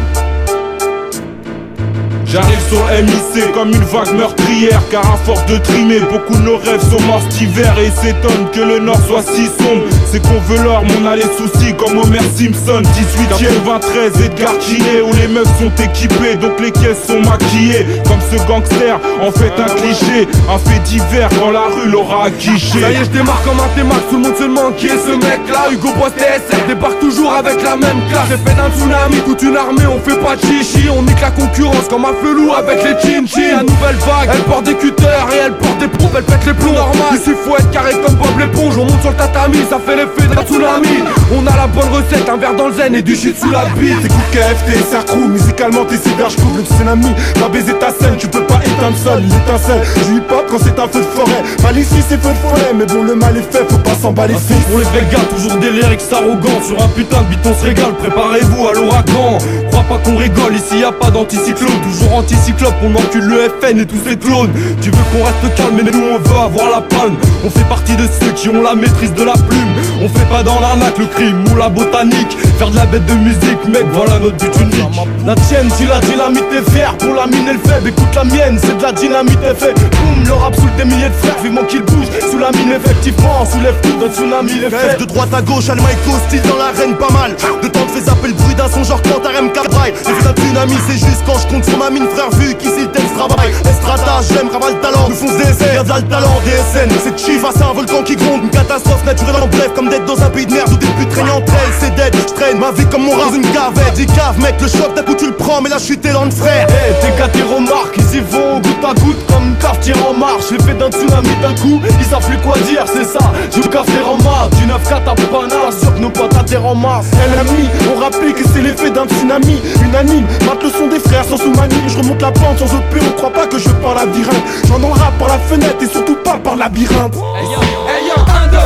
J'arrive sur MIC comme une vague meurtrière, car à force de trimer, beaucoup de nos rêves sont morts cet hiver. Et ils s'étonnent que le Nord soit si sombre, c'est qu'on veut l'or, mais on a les soucis comme Homer Simpson. 18ème, 23, Edgar Quinet, où les meufs sont équipées, donc les caisses sont maquillées. Comme ce gangster, en fait un cliché, un fait divers quand la rue l'aura acquiché. Ça y est, je démarre comme un T-Max, tout le monde se demande qui est ce mec là. Hugo Boss TSF débarque toujours avec la même classe. J'ai fait d'un tsunami, toute une armée, on fait pas de chichi. On nique la concurrence comme un Felou avec les chin-chin. La nouvelle vague, elle porte des cutters et elle porte des pompes. Elle pète les plombs, normal, ici faut être carré comme Bob l'éponge. On monte sur le tatami, ça fait l'effet d'un tsunami. On a la bonne recette, un verre dans le zen et du shit sous la bite. T'écoutes KFT, SRCRU, musicalement t'es cyber, j'couvre le tsunami. T'as baisé ta scène, tu peux pas éteindre seul l'étincelle. Du hip-hop quand c'est un feu de forêt, mal ici c'est feu de forêt, mais bon le mal est fait, faut pas s'emballer. Pour les vegas, toujours des lyrics arrogants, sur un putain de beat on se régale, préparez-vous à l'ouragan. Crois pas qu'on rigole, ici y'a pas d'anticyclone, toujours anticyclope, on encule le FN et tous ces clones. Tu veux qu'on reste calme mais nous on veut avoir la panne. On fait partie de ceux qui ont la maîtrise de la plume. On fait pas dans l'arnaque, le crime ou la botanique. Faire de la bête de musique, mec, voilà notre but unique. La tienne, si la dynamite est vert, pour la mine et le faible, écoute la mienne, c'est de la dynamite est fait. Boum, le rap saoule des milliers de frères, vivement qu'ils bougent. Sous la mine effectivement, on soulève tout d'un tsunami, les faits. De droite à gauche, elle Maiko, style dans l'arène, pas mal. De temps que fais zapper le bruit d'un son genre quand RMK braille. C'est un tsunami, c'est juste quand je compte sur ma mine, frère, vu qu'ici le texte travaille. Estrada, j'aime, ravale le talent, nous fonce des essais, regarde là le talent, DSN. C'est Chiva, c'est un volcan qui gronde, une catastrophe naturelle en bref, comme d'être dans un pays de merde, où des putes traînent entre elles, c'est dead. J'traîne ma vie comme mon rat, une cavette, dis cave, mec, le choc, d'un coup tu le prends, mais la chute est lente, frère. Hey, t'es gâté, remarque, ils y vont goutte à goutte, comme une cafetière en marche. L'effet d'un tsunami d'un coup, ils savent plus quoi dire, c'est ça, je le cafetière en marche. Du 9-4 à Panard, sûr que nos potes à terre en mars. LMI, on rappelle que c'est l'effet d'un tsunami, unanime, mate le son des frères sans sous-manime. Je remonte la pente sans opure, on croit pas que je parle labyrinthe. J'en en rap par la fenêtre et surtout pas par labyrinthe. Hey yo, hey yo, un, deux.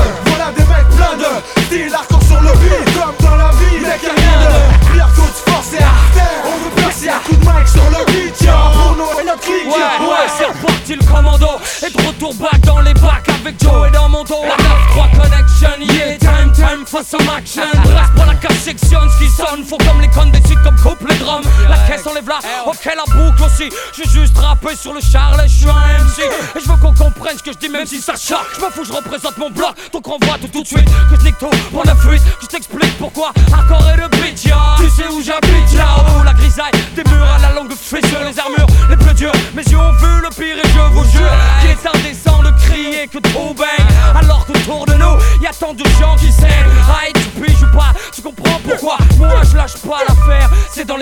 Style arc sur le beat, comme dans la vie, mec y'a rien de pire coup de force et artère. On veut percer à coup de mic sur le beat, y'a pour nous et notre clique. Ouais, c'est reparti le commando, et de retour back dans les bacs avec Joe et dans mon dos. La 9-3 connection, yeah, time, face en action. Brasse pour la cache section, ce qui sonne, faut comme les connes des suites comme coupe les drums. La caisse enlève là, ok la boucle aussi, j'ai juste rappé sur le charlet, je suis un MC. Et je veux qu'on comprenne ce que je dis même si ça choque. Je m'en fous, je représente mon bloc, donc on voit tout de suite que je nique tout pour la fuite, que je t'explique pourquoi hardcore et le beat, yeah. Tu sais où j'habite, là-haut, la grisaille, des murs à la longue fessure. Les armures les plus dures, mes yeux ont vu le pire et je vous jure qu'il est indécent de crier que trop bang, alors qu'autour de nous, y'a tant de gens qui s'aiment.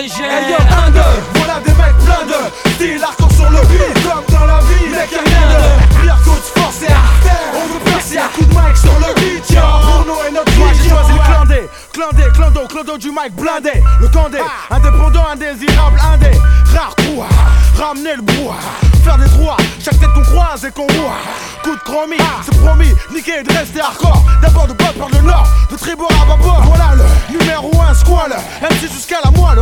légère. Hey yo, un, deux, voilà des mecs plein de style hardcore sur le beat, comme dans la vie, mec y'a rien de pire coup de force et artère. On veut percer à coups de mic sur le beat, yo. Bruno est notre mic, j'ai choisi Clandé, Clodo du mic blindé. Le Candé, indépendant, indésirable, indé. Rare trou, ramener le brouhaha, faire des trous, chaque tête qu'on croise et qu'on voit. Coup de chromie, c'est promis, niquer et de rester hardcore. D'abord de pas perdre le nord, de tribord à bâbord. Voilà le numéro 1 squale, MC jusqu'à la moelle.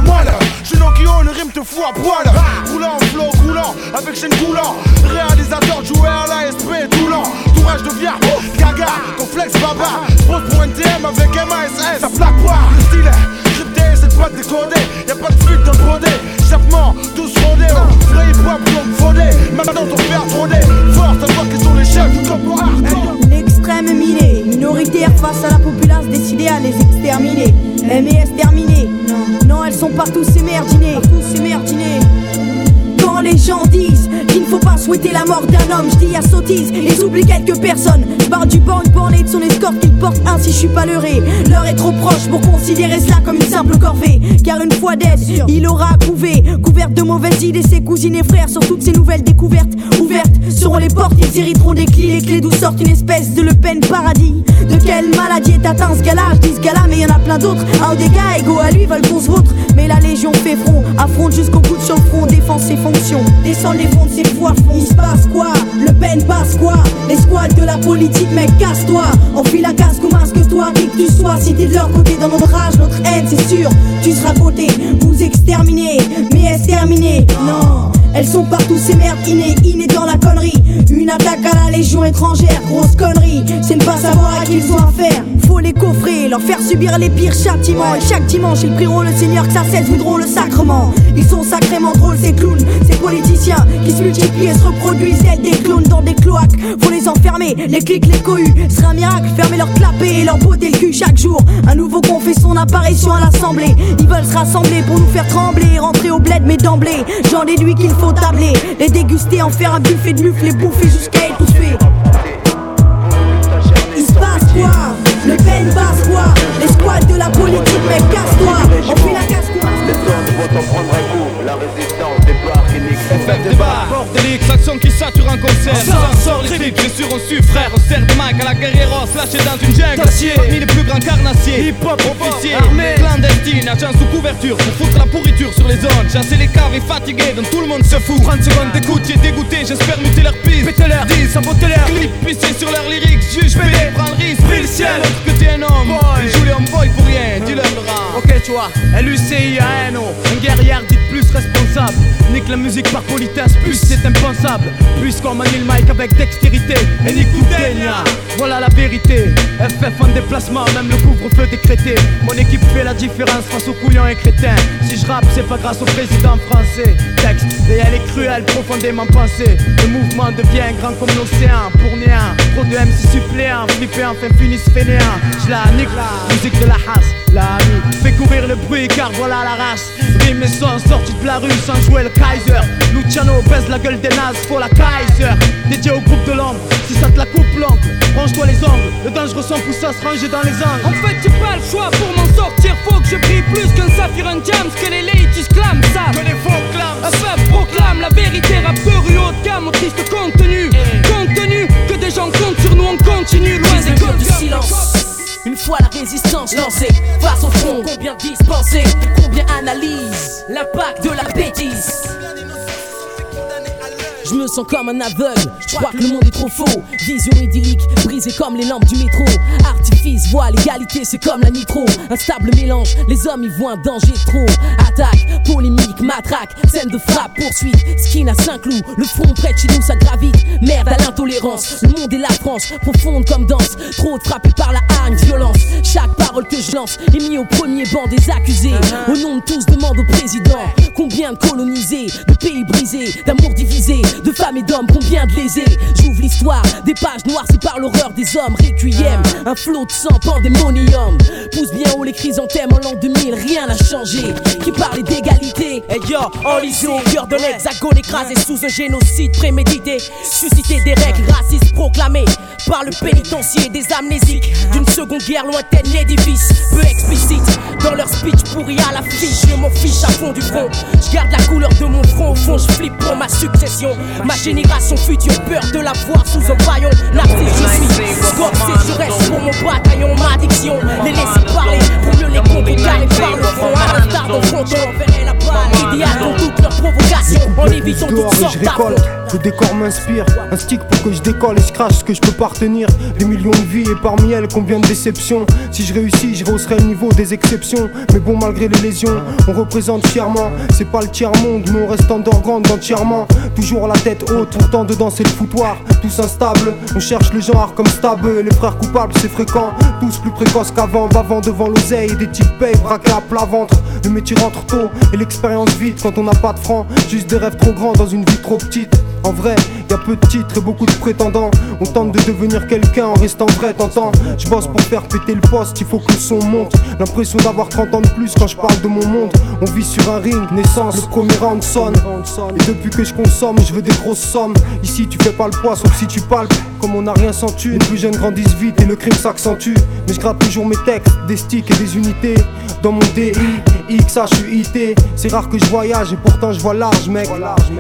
Chez nos clients, le rime te fout à poil. Roulant, flow, coulant, avec chaîne coulant. Réalisateur, joueur, l'ASP, Doulan. Tourage de bière, gaga, complexe, baba. Pose pour NTM avec MASS, ça plaque pas. Le stylet, crypté, c'est pas décodé. Y'a pas de fuite d'un brodé. Chappement, tous rondés, oh. Frais, poids, plomb, fraudé. Maintenant, ton père, trop dé. Fort, t'as pas qu'ils sont les chefs, tout comme pour hardcore. L'extrême miné, minoritaire face à la populace décidée à les exterminer. MES terminé, non, elles sont partout ces merdinés. Quand les gens disent qu'il ne faut pas souhaiter la mort d'un homme, je dis à sottise, ils oublient quelques personnes. Je barre du banc une bornée de son escorte qu'il porte, ainsi je suis pas leurré. L'heure est trop proche pour considérer cela comme une simple corvée, car une fois d'aide, il aura couvé, couverte de mauvaises idées, ses cousines et frères. Sur toutes ces nouvelles découvertes, ouvertes seront les portes, ils hériteront des clés. Les clés d'où sortent une espèce de Le Pen paradis. De quelle maladie est atteint ce gars-là? Je dis ce gars-là, mais y'en a plein d'autres. Un des gars égaux à lui veulent qu'on se vautre, mais la légion fait front, affronte jusqu'au coude sur le front, défend ses fonctions. Descends les fonds de ses foires, il se passe quoi? Le Pen passe quoi? Les squads de la politique, mec, casse-toi. Enfile la casque ou masque-toi, qui que tu sois. Si t'es de leur côté, dans notre rage, notre haine, c'est sûr, tu seras voté. Vous exterminez, mais exterminez, non. Elles sont partout ces merdes innées dans la connerie. Une attaque à la légion étrangère, grosse connerie. C'est ne pas savoir à qui ils ont affaire. Faut les coffrer, leur faire subir les pires châtiments. Et chaque dimanche ils prieront le Seigneur que ça cesse, voudront le sacrement. Ils sont sacrément drôles ces clowns, ces politiciens qui se multiplient et se reproduisent tels des clones dans des cloaques. Faut les enfermer, les clics, les cohues. Ce sera un miracle, fermer leur clapet et leur botter le cul. Chaque jour, un nouveau con fait son apparition à l'assemblée. Ils veulent se rassembler pour nous faire trembler et rentrer au bled, mais d'emblée j'en déduis qu'ils faut tabler, les déguster, en faire un buffet de mufles, les bouffer jusqu'à étouffer. Il se passe quoi? Le Ben passe quoi? Les squads de la politique, mec, casse-toi. On fait la casse-toi. Les autres vont en prendre un coup. La résistance débarque et nique. Effet débarque, bordélique, l'action qui sature un concert. On sort les clips, bien sûr on suit, frère. On sert de mic à la guerriero, slashé dans une jungle. Tassier, parmi les plus grands carnassiers. Hip-hop, officier, armée, clandestine, agent sous couverture. Pour foutre la pourriture sur les zones. Chasser les caves et fatigués, dont tout le monde se fout. 30 secondes d'écoute, j'ai dégoûté, j'espère muter leur piste. Pétez-leur, dis, sabotez-leur, clip, pissez sur leur lyrique. Juge, pédé, prends le risque, pile ciel. Que t'es un homme, boy. Joue les homeboys pour rien, dis-leur le rang. Ok, tu vois, LUCIANO, un guerrier dit plus responsable. Nique la musique par politesse, plus c'est impensable. Puisqu'on manie le mic avec dextérité. Et nique tout Kenya, voilà la vérité. FF en déplacement, même le couvre-feu décrété. Mon équipe fait la différence face aux couillons et crétins. Si je rappe, c'est pas grâce au président français. Texte, et elle est cruelle, profondément pensée. Le mouvement devient grand comme l'océan, pour néant. Trop de MC suppléants, flippés, enfin finissent fainéants. Je la nique, la musique de la hasse, la nuit. Fais courir le bruit car voilà la race. Rimes et sons sortis de la rue sans jouer le Kaiser. Luciano baisse la gueule des nazes, faut la Kaiser. Dédié au groupe de l'ombre, si ça te la coupe l'oncle, range-toi les ongles. Le dangereux sang pousse à se ranger dans les angles. En fait j'ai pas le choix pour m'en sortir, faut que je brille plus qu'un saphir, un James. Que les ladies clament ça, que les faux clament. Un faible proclame la vérité, rappeur rue haut de gamme, triste contenu. Contenu, que des gens comptent sur nous, on continue. Loin des codes du silence. Une fois la résistance lancée, face au front, combien dispensé, combien analyse l'impact de la bêtise. Je me sens comme un aveugle, je crois que le monde est trop faux. Vision idyllique, brisée comme les lampes du métro. Artifice, voile, égalité, c'est comme la nitro. Instable mélange, les hommes y voient un danger trop. Attaque, polémique, matraque, scène de frappe, poursuite. Skin à Saint-Cloud, le front près de chez nous ça gravite. Merde à l'intolérance, le monde et la France, profonde comme danse. Trop frappé par la hargne, violence. Chaque parole que je lance est mise au premier banc des accusés. Au nom de tous, demande au président. Combien de colonisés, de pays brisés, d'amour divisé, de femmes et d'hommes, combien de lésés. J'ouvre l'histoire mouchoir, des pages noires si par l'horreur des hommes. Requiem, un flot de sang, pandémonium. Pousse bien haut les chrysanthèmes en l'an 2000, rien n'a changé. Qui parlait d'égalité? Hey yo, en lisant au cœur de l'hexagone écrasé sous un génocide prémédité. Suscité des règles racistes proclamées par le pénitencier des amnésiques d'une seconde guerre lointaine, l'édifice peu explicite dans leur speech pourri à la fiche. Je m'en fiche à fond du front, je garde la couleur de mon front. Au fond, je flippe pour ma succession, ma génération future, peur de la voir sous un paillon. L'artiste je suis, Scorsese je reste pour mon bataillon. Ma addiction, les laisser parler pour mieux les compliquer par le front. À l'instar d'un fronton, enverrait la balle idéale dans toutes leurs provocations, en évitant toutes sortes d'armes. Le décor m'inspire, un stick pour que je décolle et je crache ce que je peux pas retenir. Des millions de vies et parmi elles combien de déceptions. Si je réussis, je rehausserai le niveau des exceptions. Mais bon, malgré les lésions, on représente fièrement. C'est pas le tiers-monde, mais on reste underground entièrement. Toujours la tête haute, pourtant dedans c'est le foutoir. Tous instables, on cherche le genre comme stable. Les frères coupables, c'est fréquent, tous plus précoces qu'avant. Bavant devant l'oseille, des types payent, braqués à plat ventre. Le métier rentre tôt et l'expérience vite quand on n'a pas de francs. Juste des rêves trop grands dans une vie trop petite. En vrai, y a peu de titres et beaucoup de prétendants. On tente de devenir quelqu'un en restant vrai, t'entends. Je bosse pour faire péter le poste, il faut que le son monte. L'impression d'avoir 30 ans de plus quand je parle de mon monde. On vit sur un ring, naissance, le premier round sonne. Et depuis que je consomme, je veux des grosses sommes. Ici tu fais pas le poids sauf si tu palpes. Comme on n'a rien sans tu, les plus jeunes grandissent vite et le crime s'accentue. Mais je gratte toujours mes textes, des sticks et des unités. Dans mon DI, XHUIT, c'est rare que je voyage et pourtant je vois large mec.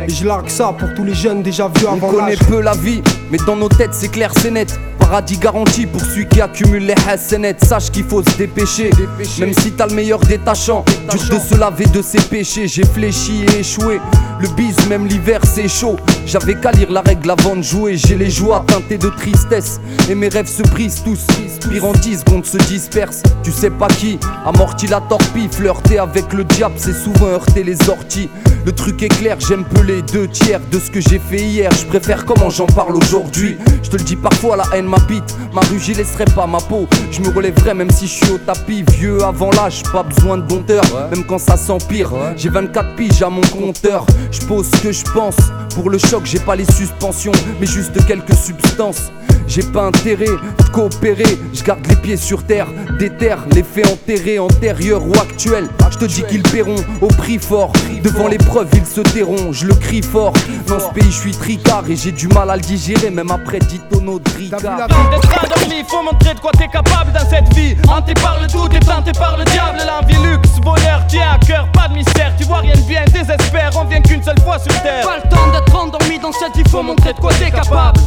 Et je largue ça pour tous les jeunes déjà vus avant l'âge. On connaît peu la vie, mais dans nos têtes c'est clair, c'est net. Paradis garanti pour celui qui accumule les hassenettes. Sache qu'il faut se dépêcher, même si t'as le meilleur détachant. Dur de se laver de ses péchés, j'ai fléchi et échoué. Le bise, même l'hiver c'est chaud. J'avais qu'à lire la règle avant de jouer. J'ai les joies teintées de tristesse et mes rêves se brisent tous. Pire en 10 secondes se disperse. Tu sais pas qui amortit la torpille. Flirter avec le diable c'est souvent heurter les orties. Le truc est clair, j'aime peu les deux tiers de ce que j'ai fait hier. Je préfère comment j'en parle aujourd'hui. Je te le dis parfois, la haine m'habite. Ma rue j'y laisserai pas ma peau. Je me relèverai même si je suis au tapis. Vieux avant l'âge, pas besoin de dompteur. Même quand ça s'empire, j'ai 24 piges à mon compteur. Je pose ce que je pense. Pour le choc j'ai pas les suspensions, mais juste quelques substances. J'ai pas intérêt de coopérer, je garde les pieds sur terre, déterre les faits enterrés, antérieurs ou actuels. Je te dis qu'ils paieront au prix fort, devant l'épreuve ils se tairont, je le crie fort. Dans ce pays je suis tricard et j'ai du mal à le digérer, même après 10 tonneaux de Ricard. D'être endormi, faut montrer de quoi t'es capable dans cette vie. Hanté par le doute et tenté par le diable, l'envie luxe, bonheur, tiens à cœur, pas de mystère. Tu vois rien de bien, désespère, on vient qu'une seule fois sur terre. Pas le temps d'être endormi dans cette vie, faut montrer de quoi t'es capable.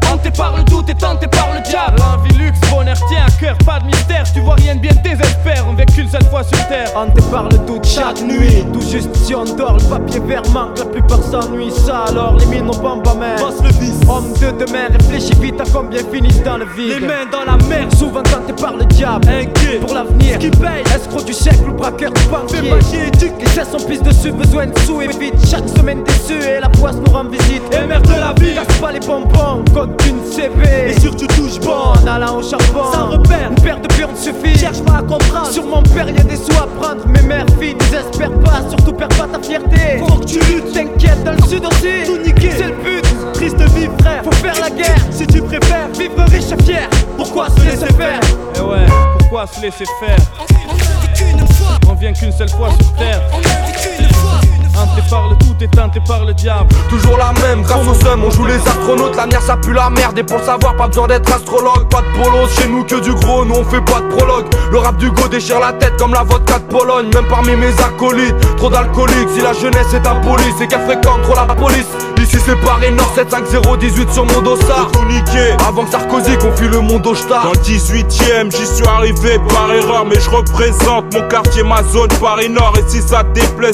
Tenté par le doute et tenté par le diable. L'envie luxe, bonheur, tient à cœur, pas de mystère. Tu vois rien de bien, désespère, on vécu une seule fois sur terre. Hanté par le doute chaque nuit, tout juste si on dort. Le papier vert manque, la plupart s'ennuie. Ça alors, les mines ont bombe à main. Passe le vice, homme de demain, réfléchis vite à combien finissent dans le vide. Les mains dans la mer, souvent tenté par le diable. Inquiet pour l'avenir, qui paye, escroc du siècle ou braqueur du banquier. Fais magie éduque, les gens sont pisse dessus, besoin de sous et vite. Chaque semaine déçue et la poisse nous rend visite. Et merde de la vie, casse pas les bonbons, une CB et surtout touche bon en allant au charbon. Sans repère, une paire de burnes suffit, cherche pas à comprendre. Sur mon père y'a des sous à prendre. Mes mères filles, désespère pas, surtout perds pas ta fierté. Faut que tu luttes, t'inquiète dans le sud aussi, tout niqué, c'est le but. Triste vie frère, faut faire la guerre. Si tu préfères, vivre riche et fier. Pourquoi se laisser faire? Eh ouais, pourquoi se laisser faire? On ne vit qu'une fois, on vient qu'une seule fois sur terre. On ne vit qu'une fois. Hanté par le tout et tenté par le diable. Toujours la même, grâce au seum, on joue les astronautes. L'avenir ça pue la merde et pour le savoir pas besoin d'être astrologue. Pas de polos, chez nous que du gros, nous on fait pas de prologue. Le rap du go déchire la tête comme la vodka de Pologne. Même parmi mes acolytes, trop d'alcooliques. Si la jeunesse est ta police et qu'elle fréquente trop la police. Ici c'est Paris Nord, 75018 sur mon dossard. Tout niqué, avant que Sarkozy confie le monde au star. Dans le 18ème, j'y suis arrivé par erreur. Mais je représente mon quartier, ma zone, Paris Nord. Et si ça te déplaît,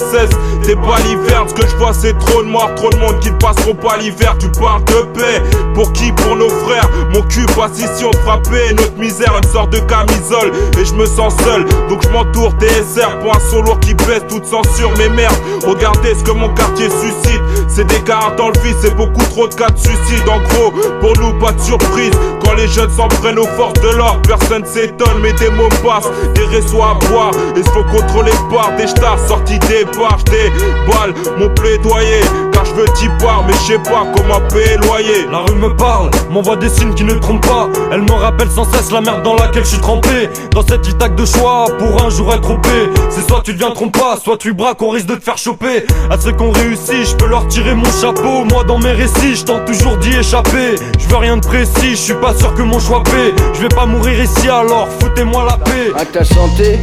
t'es pas l'hiver. Ce que je vois c'est trop de morts, trop de monde qui ne passeront pas l'hiver. Tu parles de paix, pour qui? Pour nos frères. Mon cul passe ici, on frappait notre misère. Une sorte de camisole, et je me sens seul. Donc je m'entoure des SR, pour un son lourd qui baisse toute censure. Mais merde, regardez ce que mon quartier suscite. C'est des caractères dans le vide, c'est beaucoup trop de cas de suicide. En gros, pour nous, pas de surprise. Quand les jeunes s'en prennent aux forces de l'ordre, personne s'étonne, mais des mots passent. Des réseaux à boire, et se font contrôler par des stars. Sortis des barges, des balles, mon plaidoyer. Car je veux t'y part, mais je sais pas comment payer loyer. La rue me parle, m'envoie des signes qui ne trompent pas. Elle me rappelle sans cesse la merde dans laquelle je suis trempé. Dans cette itaque de choix, pour un jour être opé. C'est soit tu deviens trompas, soit tu braques, on risque de te faire choper. À ceux qu'on réussit, je peux leur tirer mon chapeau. Moi dans mes récits, je tente toujours d'y échapper. Je veux rien de précis, je suis pas sûr que mon choix paie. Je vais pas mourir ici, alors foutez-moi la paix. À ta santé.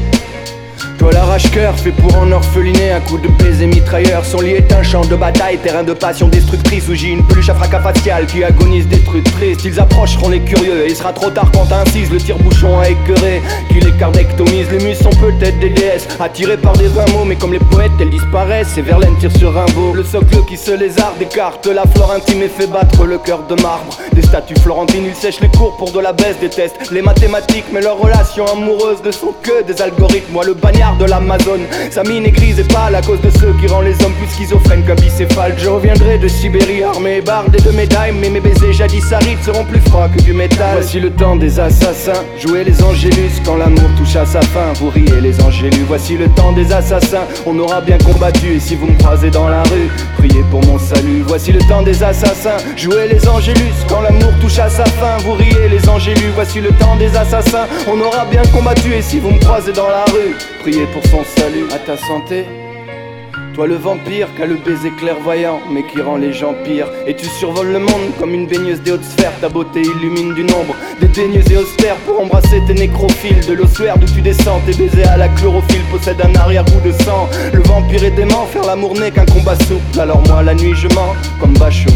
Toi l'arrache-coeur fait pour en orpheliner. Un coup de baiser mitrailleur. Son lit est un champ de bataille, terrain de passion destructrice. Où j'ai une peluche à fracas facial qui agonise des trucs tristes. Ils approcheront les curieux et il sera trop tard quand incise. Le tire-bouchon a écœuré qui les cardectomise. Les muses sont peut-être des déesses attirées par des mots, mais comme les poètes elles disparaissent. Et Verlaine tire sur Rimbaud. Le socle qui se lézarde écarte la flore intime et fait battre le cœur de marbre. Des statues florentines, ils sèchent les cours pour de la baisse. Détestent les mathématiques mais leurs relations amoureuses ne sont que des algorithmes. Moi le bagnard de l'Amazon, sa mine est grise et pâle à cause de ceux qui rend les hommes plus schizophrènes qu'un bicéphale. Je reviendrai de Sibérie armé et bardé de médailles, mais mes baisers jadis arides seront plus froids que du métal. Voici le temps des assassins, jouez les angélus quand l'amour touche à sa fin. Vous riez les angélus, voici le temps des assassins. On aura bien combattu et si vous me croisez dans la rue, priez pour mon salut. Voici le temps des assassins, jouez les angélus quand l'amour touche à sa fin. Vous riez les angélus, voici le temps des assassins. On aura bien combattu et si vous me croisez dans la rue, priez pour son salut. À ta santé. Toi le vampire qui a le baiser clairvoyant mais qui rend les gens pires. Et tu survoles le monde comme une baigneuse des hautes sphères. Ta beauté illumine d'une ombre dédaigneuse et austère pour embrasser tes nécrophiles. De l'ossuaire d'où tu descends, tes baisers à la chlorophylle possèdent un arrière-goût de sang. Le vampire est dément, faire l'amour n'est qu'un combat souple. Alors moi la nuit je mens comme Bachon.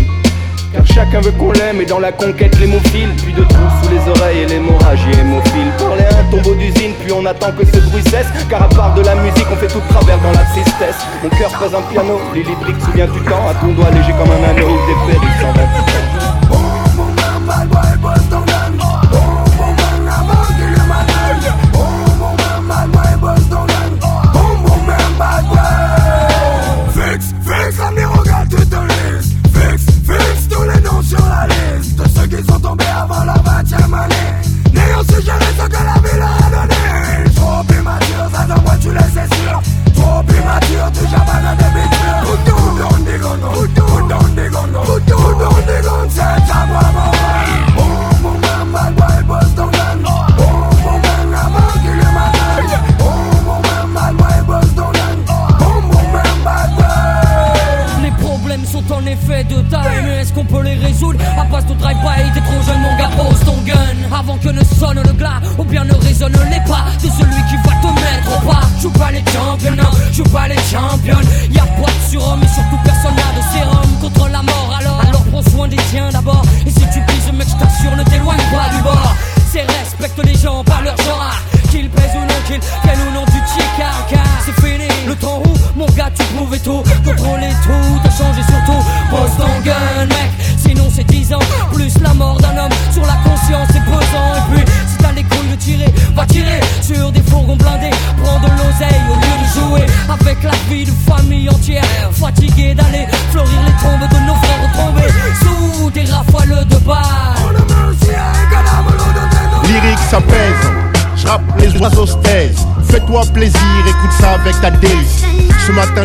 Car chacun veut qu'on l'aime et dans la conquête l'hémophile. Puis de trous sous les oreilles et l'hémorragie hémophile. Parler à un tombeau d'usine puis on attend que ce bruit cesse. Car à part de la musique on fait tout travers dans la tristesse. Mon cœur pèse un piano, l'illibrique souvient du temps. À ton doigt léger comme un anneau, des périls s'en vêtent.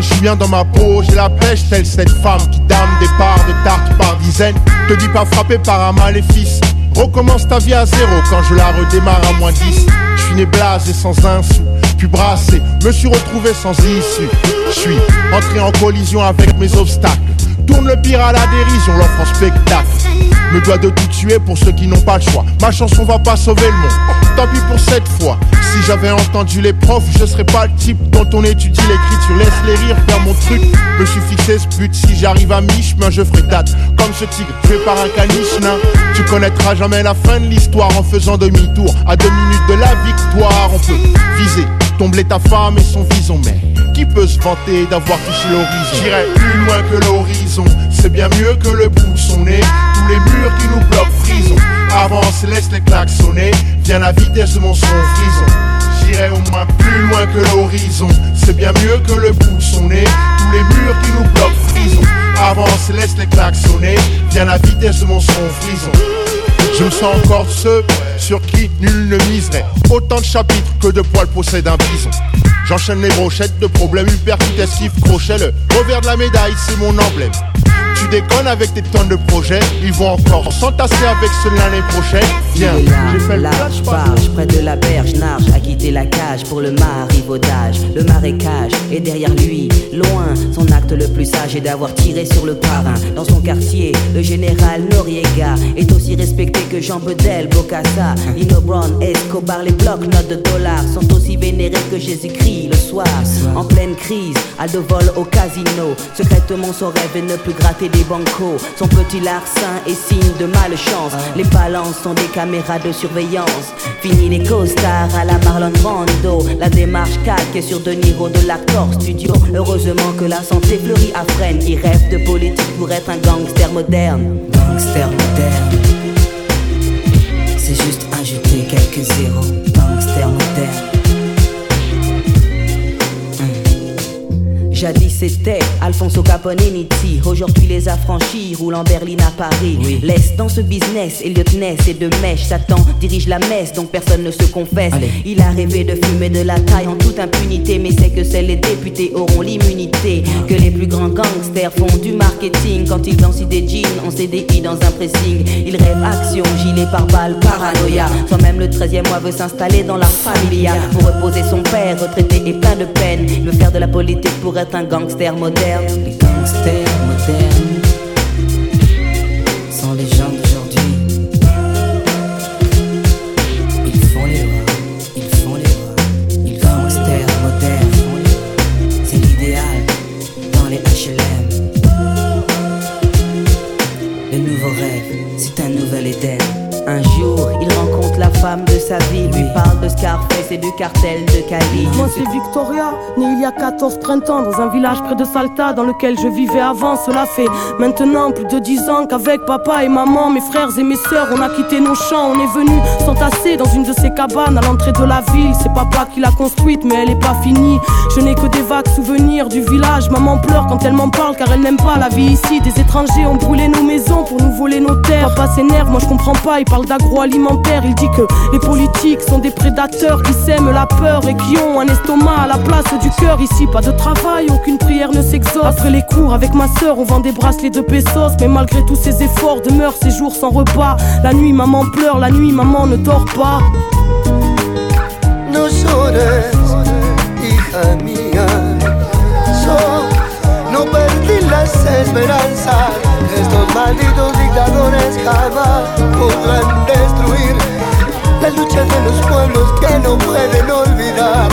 Je suis bien dans ma peau, j'ai la pêche telle cette femme qui dame des parts de tarte par dizaines. Te dis pas frappé par un maléfice. Recommence ta vie à zéro quand je la redémarre à moins 10. Je suis né blasé sans un sou, puis brassé, me suis retrouvé sans issue. Je suis entré en collision avec mes obstacles. Tourne le pire à la dérision, l'offre en spectacle. Me dois de tout tuer pour ceux qui n'ont pas le choix. Ma chanson va pas sauver le monde, tant pis pour cette fois. Si j'avais entendu les profs, je serais pas le type dont on étudie l'écriture. Laisse les rires faire mon truc, me suis fixé ce but. Si j'arrive à mi-chemin, je ferai date comme ce tigre tué par un caniche nain. Tu connaîtras jamais la fin de l'histoire en faisant demi-tour. À 2 minutes de la victoire, on peut viser, tomber ta femme et son vison. Mais qui peut se vanter d'avoir touché l'horizon? J'irai plus loin que l'horizon, c'est bien mieux que le bout de son nez. Tous les murs qui nous bloquent frisons. Avance et laisse les claques sonner. Viens la vitesse de mon son frison. J'irai au moins plus loin que l'horizon, c'est bien mieux que le bout de son nez. Tous les murs qui nous bloquent frisons. Avance se laisse les claques sonner. Viens la vitesse de mon son frisson. Je me sens encore ceux sur qui nul ne miserait. Autant de chapitres que de poils possèdent un bison. J'enchaîne les brochettes de problèmes hypercutestifs, crochet. Le revers de la médaille, c'est mon emblème. Tu déconnes avec tes tonnes de projets, ils vont encore s'entasser avec ceux de l'année prochaine. Viens, j'ai fait le large barge, près de la berge, narge, à guider la cage pour le marivaudage, le marécage. Et derrière lui, loin, son acte le plus sage est d'avoir tiré sur le parrain. Dans son quartier, le général Noriega est aussi respecté que Jean Bedel, Bokassa, Nino Brown, Escobar. Les blocs, notes de dollars sont aussi vénérés que Jésus-Christ le soir. En pleine crise, Aldo vole au casino, secrètement son rêve est ne plus gratter des bancos. Son petit larcin est signe de malchance. Les balances sont des caméras de surveillance. Fini les costards à la Marlon Brando. La démarche calque est sur De Niro de l'Actor Studio. Heureusement que la santé fleurit à Fresnes. Il rêve de politique pour être un gangster moderne. Gangster moderne, c'est juste ajouter quelques zéros. Gangster moderne. Jadis c'était Alfonso Capone et Nitti. Aujourd'hui les affranchis roulent en berline à Paris. Oui. Laisse dans ce business, Elliot Ness et de mèche. Satan dirige la messe, donc personne ne se confesse. Allez. Il a rêvé de fumer de la taille en toute impunité. Mais c'est que seuls les députés auront l'immunité. Que les plus grands gangsters font du marketing. Quand ils dansent des jeans en CDI dans un pressing. Ils rêvent action, gilet par balle, paranoïa. Sans même le 13e mois veut s'installer dans la familia. Pour reposer son père, retraité et plein de peine. Il veut faire de la politique pour être un gangster moderne. Les gangsters modernes sont les gens d'aujourd'hui. Ils font les rois. Ils gangsters modernes. C'est l'idéal dans les HLM. Le nouveau rêve, c'est un nouvel Éden. Un jour, il rencontre la femme de sa vie. Lui parle de Scarface et du cartel de Cali. Moi c'est Victoria, née il y a 14-30 ans dans un village près de Salta dans lequel je vivais avant. Cela fait maintenant plus de 10 ans qu'avec papa et maman, mes frères et mes sœurs, on a quitté nos champs. On est venus s'entasser dans une de ces cabanes à l'entrée de la ville. C'est papa qui l'a construite mais elle est pas finie. Je n'ai que des vagues souvenirs du village. Maman pleure quand elle m'en parle car elle n'aime pas la vie ici. Des étrangers ont brûlé nos maisons pour nous voler nos terres. Papa s'énerve, moi je comprends pas, il parle d'agroalimentaire, il dit que les politiques sont des prédateurs qui sèment la peur et qui ont un estomac à la place du cœur. Ici pas de travail, aucune prière ne s'exauce. Après les cours avec ma sœur, on vend des bracelets de pesos. Mais malgré tous ses efforts, demeure ces jours sans repas. La nuit maman pleure, la nuit maman ne dort pas. No llores, hija mía, no perdí las esperanzas. Estos malditos dictadores jamás podrán destruir la lucha de los pueblos que no pueden olvidar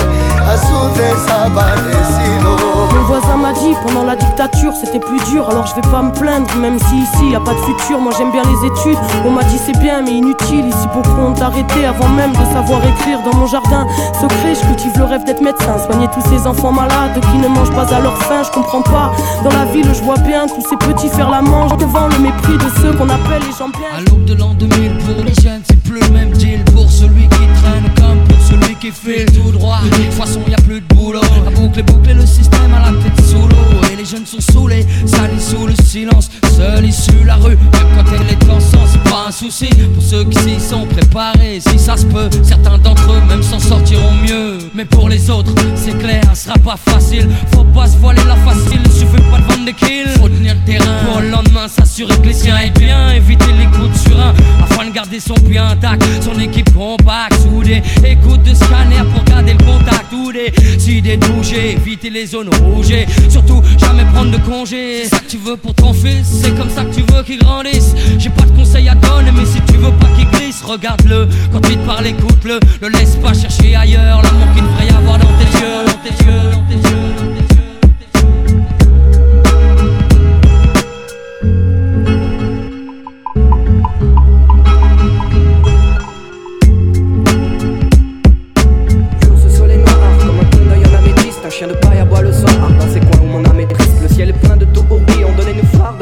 a sus desaparecidos. Mon voisin m'a dit pendant la dictature c'était plus dur, alors je vais pas me plaindre même si ici y a pas de futur. Moi j'aime bien les études, on m'a dit c'est bien mais inutile. Ici beaucoup ont arrêté avant même de savoir écrire. Dans mon jardin secret je cultive le rêve d'être médecin, soigner tous ces enfants malades qui ne mangent pas à leur faim. Je comprends pas, dans la ville je vois bien tous ces petits faire la manche devant le mépris de ceux qu'on appelle les gens bien. À l'aube de l'an 2000 pour les jeunes c'est plus le même deal. Pour celui qui traîne comme pour celui qui file tout droit. De toute façon y'a plus de boulot, la boucle est bouclée, le système à la tête sous l'eau. Et les jeunes sont saoulés, salis sous le silence. Seule issue la rue, même quand elle est en sang. C'est pas un souci pour ceux qui s'y sont préparés. Si ça se peut, certains d'entre eux même s'en sortiront mieux. Mais pour les autres, c'est clair, ça sera pas facile. Faut pas se voiler la facile, il suffit pas de vendre des kills. Faut tenir le terrain pour le lendemain, s'assurer que les siens aient bien. Éviter les coups de surin afin de garder son pied intact. Son équipe compacte, soudée, écoute de scanner pour garder le contact. Ou des idées touchées, éviter les zones rouges. Surtout jamais prendre de congé. C'est ça que tu veux pour ton fils, c'est comme ça que tu veux qu'il grandisse. J'ai pas de conseils à donner mais si tu veux pas qu'il glisse, regarde-le, quand il te parle écoute-le. Ne laisse pas chercher ailleurs l'amour qu'il devrait y avoir dans tes yeux. Dans tes yeux, dans tes yeux, dans tes yeux.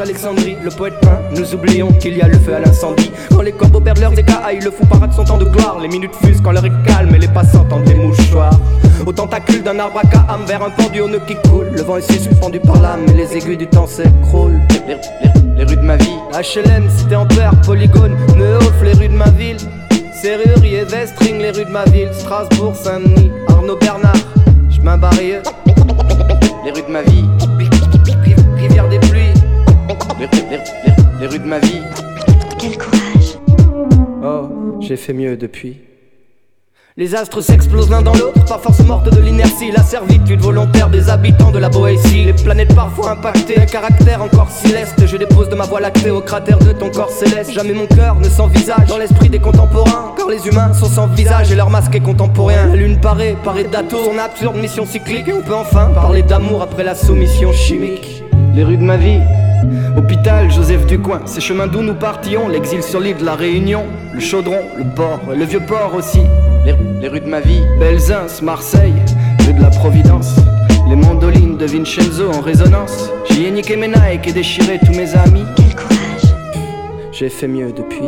Alexandrie, le poète peint, nous oublions qu'il y a le feu à l'incendie. Quand les corbeaux perdent leurs écailles, le fou parade son temps de gloire. Les minutes fusent quand l'heure est calme et les passants tendent des mouchoirs. Aux tentacules d'un arbre à caham vers un pendu au nœud qui coule. Le vent est suspendu par l'âme et les aiguilles du temps s'écroulent. Les rues de ma vie, HLM, cité ampère, polygone, Neuf, les rues de ma ville. Serrurier, Vestring, les rues de ma ville. Strasbourg, Saint-Denis, Arnaud Bernard, chemin Barrieux, les rues de ma vie. Rivière des pluies, les rues de ma vie. Quel courage. Oh, j'ai fait mieux depuis. Les astres s'explosent l'un dans l'autre, par force morte de l'inertie. La servitude volontaire des habitants de la Boétie. Les planètes parfois impactées, un caractère encore céleste. Je dépose de ma voie lactée au cratère de ton corps céleste. Jamais mon cœur ne s'envisage dans l'esprit des contemporains, car les humains sont sans visage et leur masque est contemporain. La lune paraît d'atomes, son absurde mission cyclique. Et on peut enfin parler d'amour après la soumission chimique. Les rues de ma vie. Hôpital Joseph Ducoing, ces chemins d'où nous partions. L'exil sur l'île de la Réunion, le Chaudron, le port, le vieux port aussi. Les rues de ma vie. Belzunce, Marseille, rue de la Providence. Les mandolines de Vincenzo en résonance. J'y ai niqué mes Nike et déchiré tous mes amis. Quel courage. J'ai fait mieux depuis.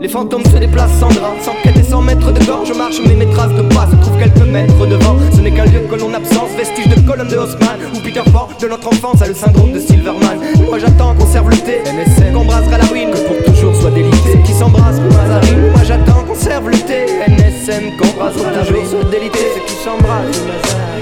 Les fantômes se déplacent sans drap, sans quête et sans mètres de gorge. Je marche mais mes traces de pas se trouvent quelques mètres devant. Ce n'est qu'un lieu que l'on absence, vestige de colonne de Haussmann ou Peter Pan de notre enfance a le syndrome de Silverman. Moi j'attends qu'on serve le thé, NSM, qu'on brasera la ruine, que pour toujours soit délité. Qui s'embrasse pour Mazarine. Moi j'attends qu'on serve le thé, NSM, qu'on brasera la ruine, soit délité. Ceux qui s'embrassent.